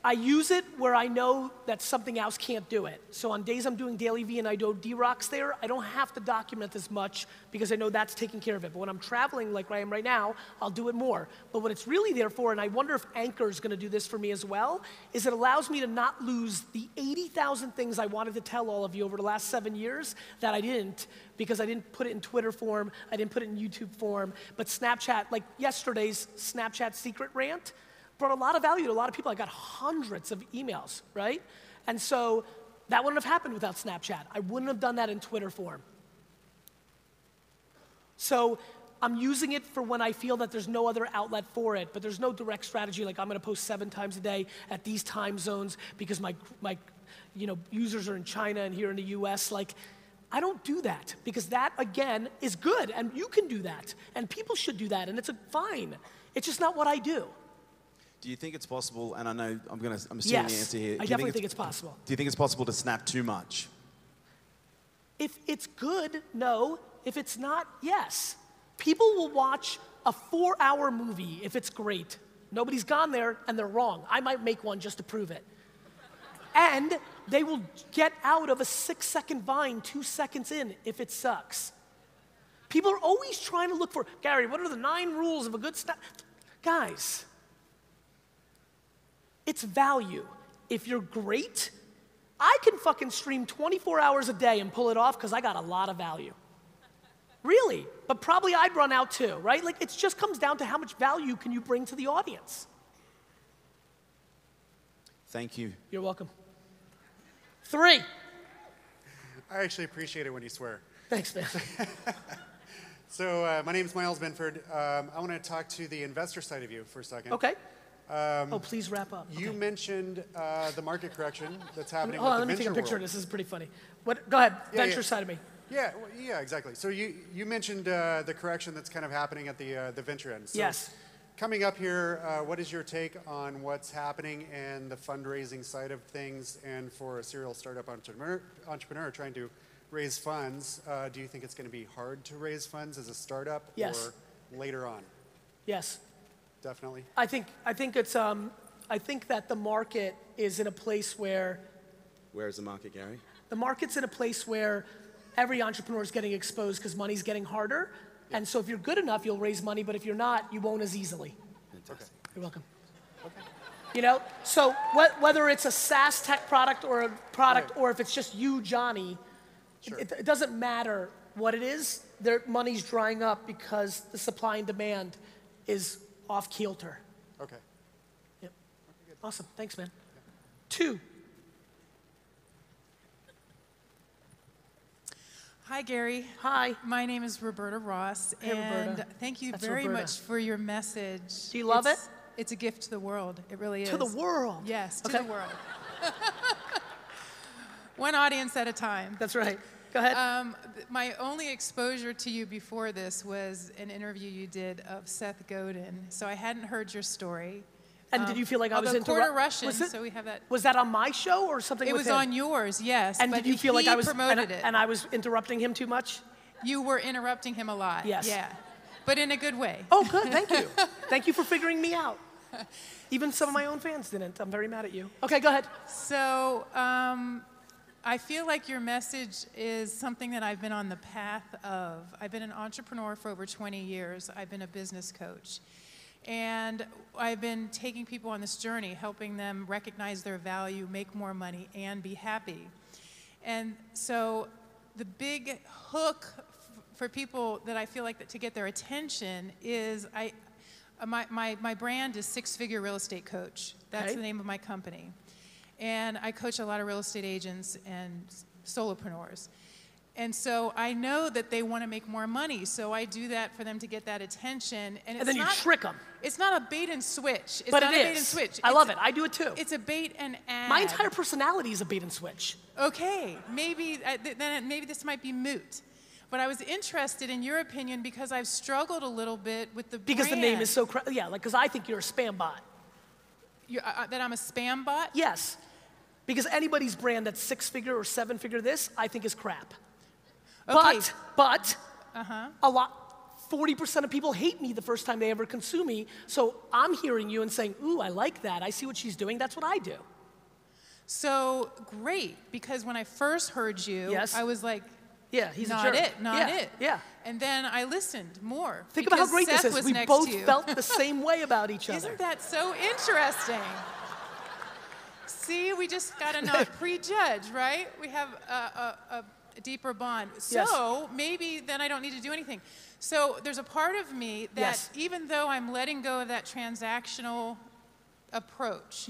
I use it where I know that something else can't do it. So on days I'm doing DailyVee and I do D-Rocks there, I don't have to document as much because I know that's taking care of it. But when I'm traveling like I am right now, I'll do it more. But what it's really there for, and I wonder if Anchor is going to do this for me as well, is it allows me to not lose the 80,000 things I wanted to tell all of you over the last 7 years that I didn't, because I didn't put it in Twitter form, I didn't put it in YouTube form. But Snapchat, like yesterday's Snapchat secret rant, brought a lot of value to a lot of people. I got hundreds of emails, right? And so that wouldn't have happened without Snapchat. I wouldn't have done that in Twitter form. So I'm using it for when I feel that there's no other outlet for it, but there's no direct strategy like I'm gonna post 7 times a day at these time zones because my users are in China and here in the US. Like, I don't do that because that, again, is good, and you can do that, and people should do that, and it's fine. It's just not what I do. Do you think it's possible, and I know I'm assuming the answer here. Yes, I definitely think it's possible. Do you think it's possible to snap too much? If it's good, no. If it's not, yes. People will watch a 4-hour movie if it's great. Nobody's gone there, and they're wrong. I might make one just to prove it. And they will get out of a 6-second Vine 2 seconds in if it sucks. People are always trying to look for, Gary, what are the 9 rules of a good Snap? Guys, it's value. If you're great, I can fucking stream 24 hours a day and pull it off because I got a lot of value. Really, but probably I'd run out too, right? Like, it just comes down to how much value can you bring to the audience. Thank you. You're welcome. 3. I actually appreciate it when you swear. Thanks, man. So my name is Miles Benford. I want to talk to the investor side of you for a second. Okay. Please wrap up. You mentioned the market correction that's happening with the venture world. Hold on, let me take a picture of this. This is pretty funny. What? Go ahead. Yeah, venture side of me. Yeah, well, yeah, exactly. So you mentioned the correction that's kind of happening at the venture end. So yes. Coming up here, what is your take on what's happening and the fundraising side of things, and for a serial startup entrepreneur trying to raise funds, do you think it's going to be hard to raise funds as a startup or later on? Yes. Definitely. I think it's I think that the market is in a place where. Where is the market, Gary? The market's in a place where every entrepreneur is getting exposed because money's getting harder. Yeah. And so if you're good enough, you'll raise money, but if you're not, you won't as easily. Fantastic. Okay. You're welcome. Okay. You know, so whether it's a SaaS tech product or a product or if it's just you, Johnny, sure. It doesn't matter what it is. Their money's drying up because the supply and demand is off kilter. Okay. Yep. Okay, awesome. Thanks, man. Yeah. 2. Hi, Gary. Hi. My name is Roberta Ross, and thank you very much for your message. Do you love it? It's a gift to the world. It really is. To the world? Yes, to the world. One audience at a time. That's right. Go ahead. My only exposure to you before this was an interview you did of Seth Godin, so I hadn't heard your story. And did you feel like I was Russian, so we have that. Was that on my show or something? It was him? On yours, yes. And did you feel like I was and I was interrupting him too much? You were interrupting him a lot. Yes. Yeah, but in a good way. Oh, good. Thank you. Thank you for figuring me out. Even some of my own fans didn't. I'm very mad at you. Okay, go ahead. So I feel like your message is something that I've been on the path of. I've been an entrepreneur for over 20 years. I've been a business coach. And I've been taking people on this journey, helping them recognize their value, make more money, and be happy. And so the big hook for people that I feel like that to get their attention is my brand is Six-Figure Real Estate Coach. That's the name of my company. And I coach a lot of real estate agents and solopreneurs. And so I know that they want to make more money, so I do that for them to get that attention. And then you trick them. It's not a bait and switch. But it is. Bait and switch. I love it. I do it too. It's a bait and add. My entire personality is a bait and switch. Okay, maybe this might be moot. But I was interested in your opinion because I've struggled a little bit with the brand. Because the name is so crazy. Yeah, like because I think you're a spam bot. That I'm a spam bot? Yes, because anybody's brand that's 6-figure or 7-figure this, I think is crap. Okay. But a lot, 40% of people hate me the first time they ever consume me, so I'm hearing you and saying, ooh, I like that, I see what she's doing, that's what I do. So, great, because when I first heard you, I was like, yeah, he's not a jerk. Not it. Yeah. And then I listened more. Think about how great Seth this is. We both felt the same way about each other. Isn't that so interesting? See, we just gotta not prejudge, right? We have a deeper bond. So maybe then I don't need to do anything. So there's a part of me that even though I'm letting go of that transactional approach,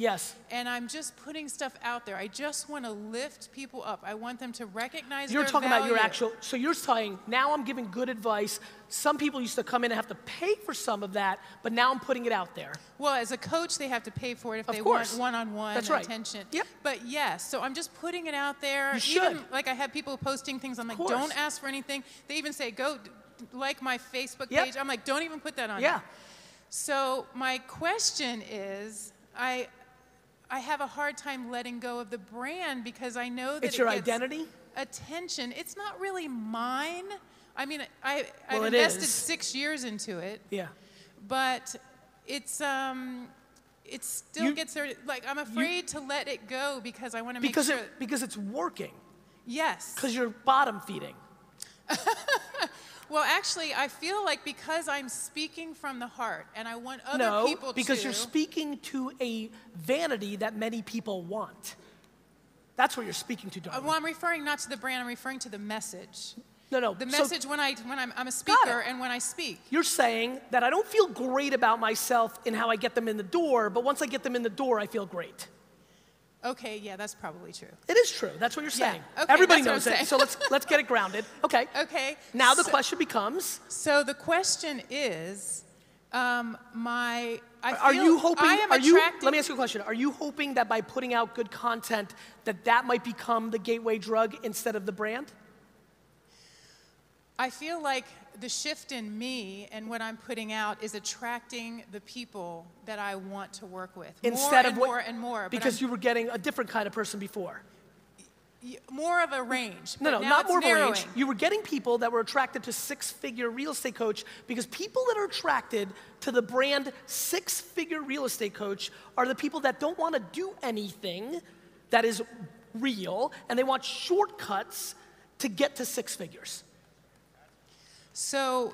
and I'm just putting stuff out there, I just want to lift people up. I want them to recognize their value. You're talking about your actual, so you're saying, now I'm giving good advice. Some people used to come in and have to pay for some of that, but now I'm putting it out there. Well, as a coach, they have to pay for it if they want one-on-one attention. Yep. But so I'm just putting it out there. You should. Even, like I have people posting things, I'm like, don't ask for anything. They even say, go like my Facebook page. I'm like, don't even put that on there. So my question is, I have a hard time letting go of the brand because I know that it's your identity? Attention. It's not really mine. I mean, I've invested 6 years into it. Yeah. But it's it still gets there. Like, I'm afraid to let it go because I want to make sure. Because it's working. Yes. Because you're bottom feeding. Well, actually, I feel like because I'm speaking from the heart and I want other people to. No, because you're speaking to a vanity that many people want. That's what you're speaking to, darling. Well, I'm referring not to the brand. I'm referring to the message. No. The message so, when I'm a speaker and when I speak. You're saying that I don't feel great about myself in how I get them in the door, but once I get them in the door, I feel great. Okay, yeah, that's probably true. It is true. That's what you're saying. Yeah. Okay, everybody knows it. So let's get it grounded. Okay. Okay. Now the question becomes. So the question is, let me ask you a question. Are you hoping that by putting out good content that might become the gateway drug instead of the brand? I feel like the shift in me and what I'm putting out is attracting the people that I want to work with. More and more. Because you were getting a different kind of person before. More of a range. No, not more of a range. You were getting people that were attracted to six-figure real estate coach, because people that are attracted to the brand six-figure real estate coach are the people that don't want to do anything that is real, and they want shortcuts to get to six figures. So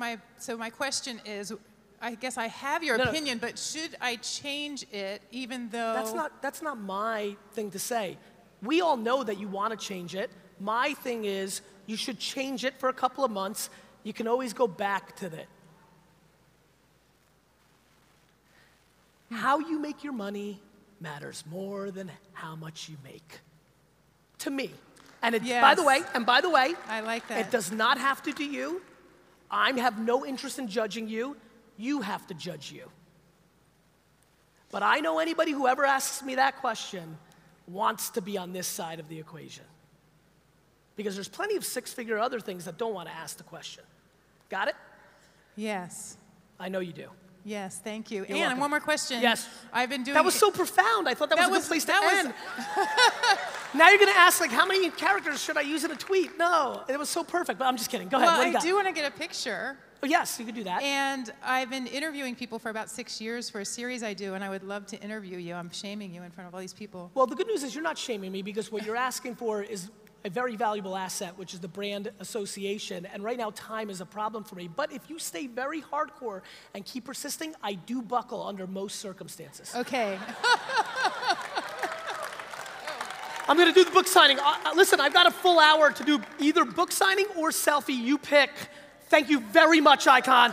my question is, I guess I have your opinion, but should I change it even though? That's not my thing to say. We all know that you want to change it. My thing is you should change it for a couple of months. You can always go back to that. How you make your money matters more than how much you make, to me. And by the way, I like that. It does not have to do you. I have no interest in judging you. You have to judge you. But I know anybody who ever asks me that question wants to be on this side of the equation. Because there's plenty of six-figure other things that don't want to ask the question. Got it? Yes. I know you do. Yes, thank you. And one more question. Yes. I've been doing. That was so profound. I thought that was a good place to end. Now you're going to ask, like, how many characters should I use in a tweet? No, it was so perfect, but I'm just kidding. Go ahead. Well, I do want to get a picture. Oh, yes, you could do that. And I've been interviewing people for about 6 years for a series I do, and I would love to interview you. I'm shaming you in front of all these people. Well, the good news is you're not shaming me, because what you're asking for is a very valuable asset, which is the brand association. And right now, time is a problem for me. But if you stay very hardcore and keep persisting, I do buckle under most circumstances. Okay. I'm gonna do the book signing. Listen, I've got a full hour to do either book signing or selfie, you pick. Thank you very much, Icon.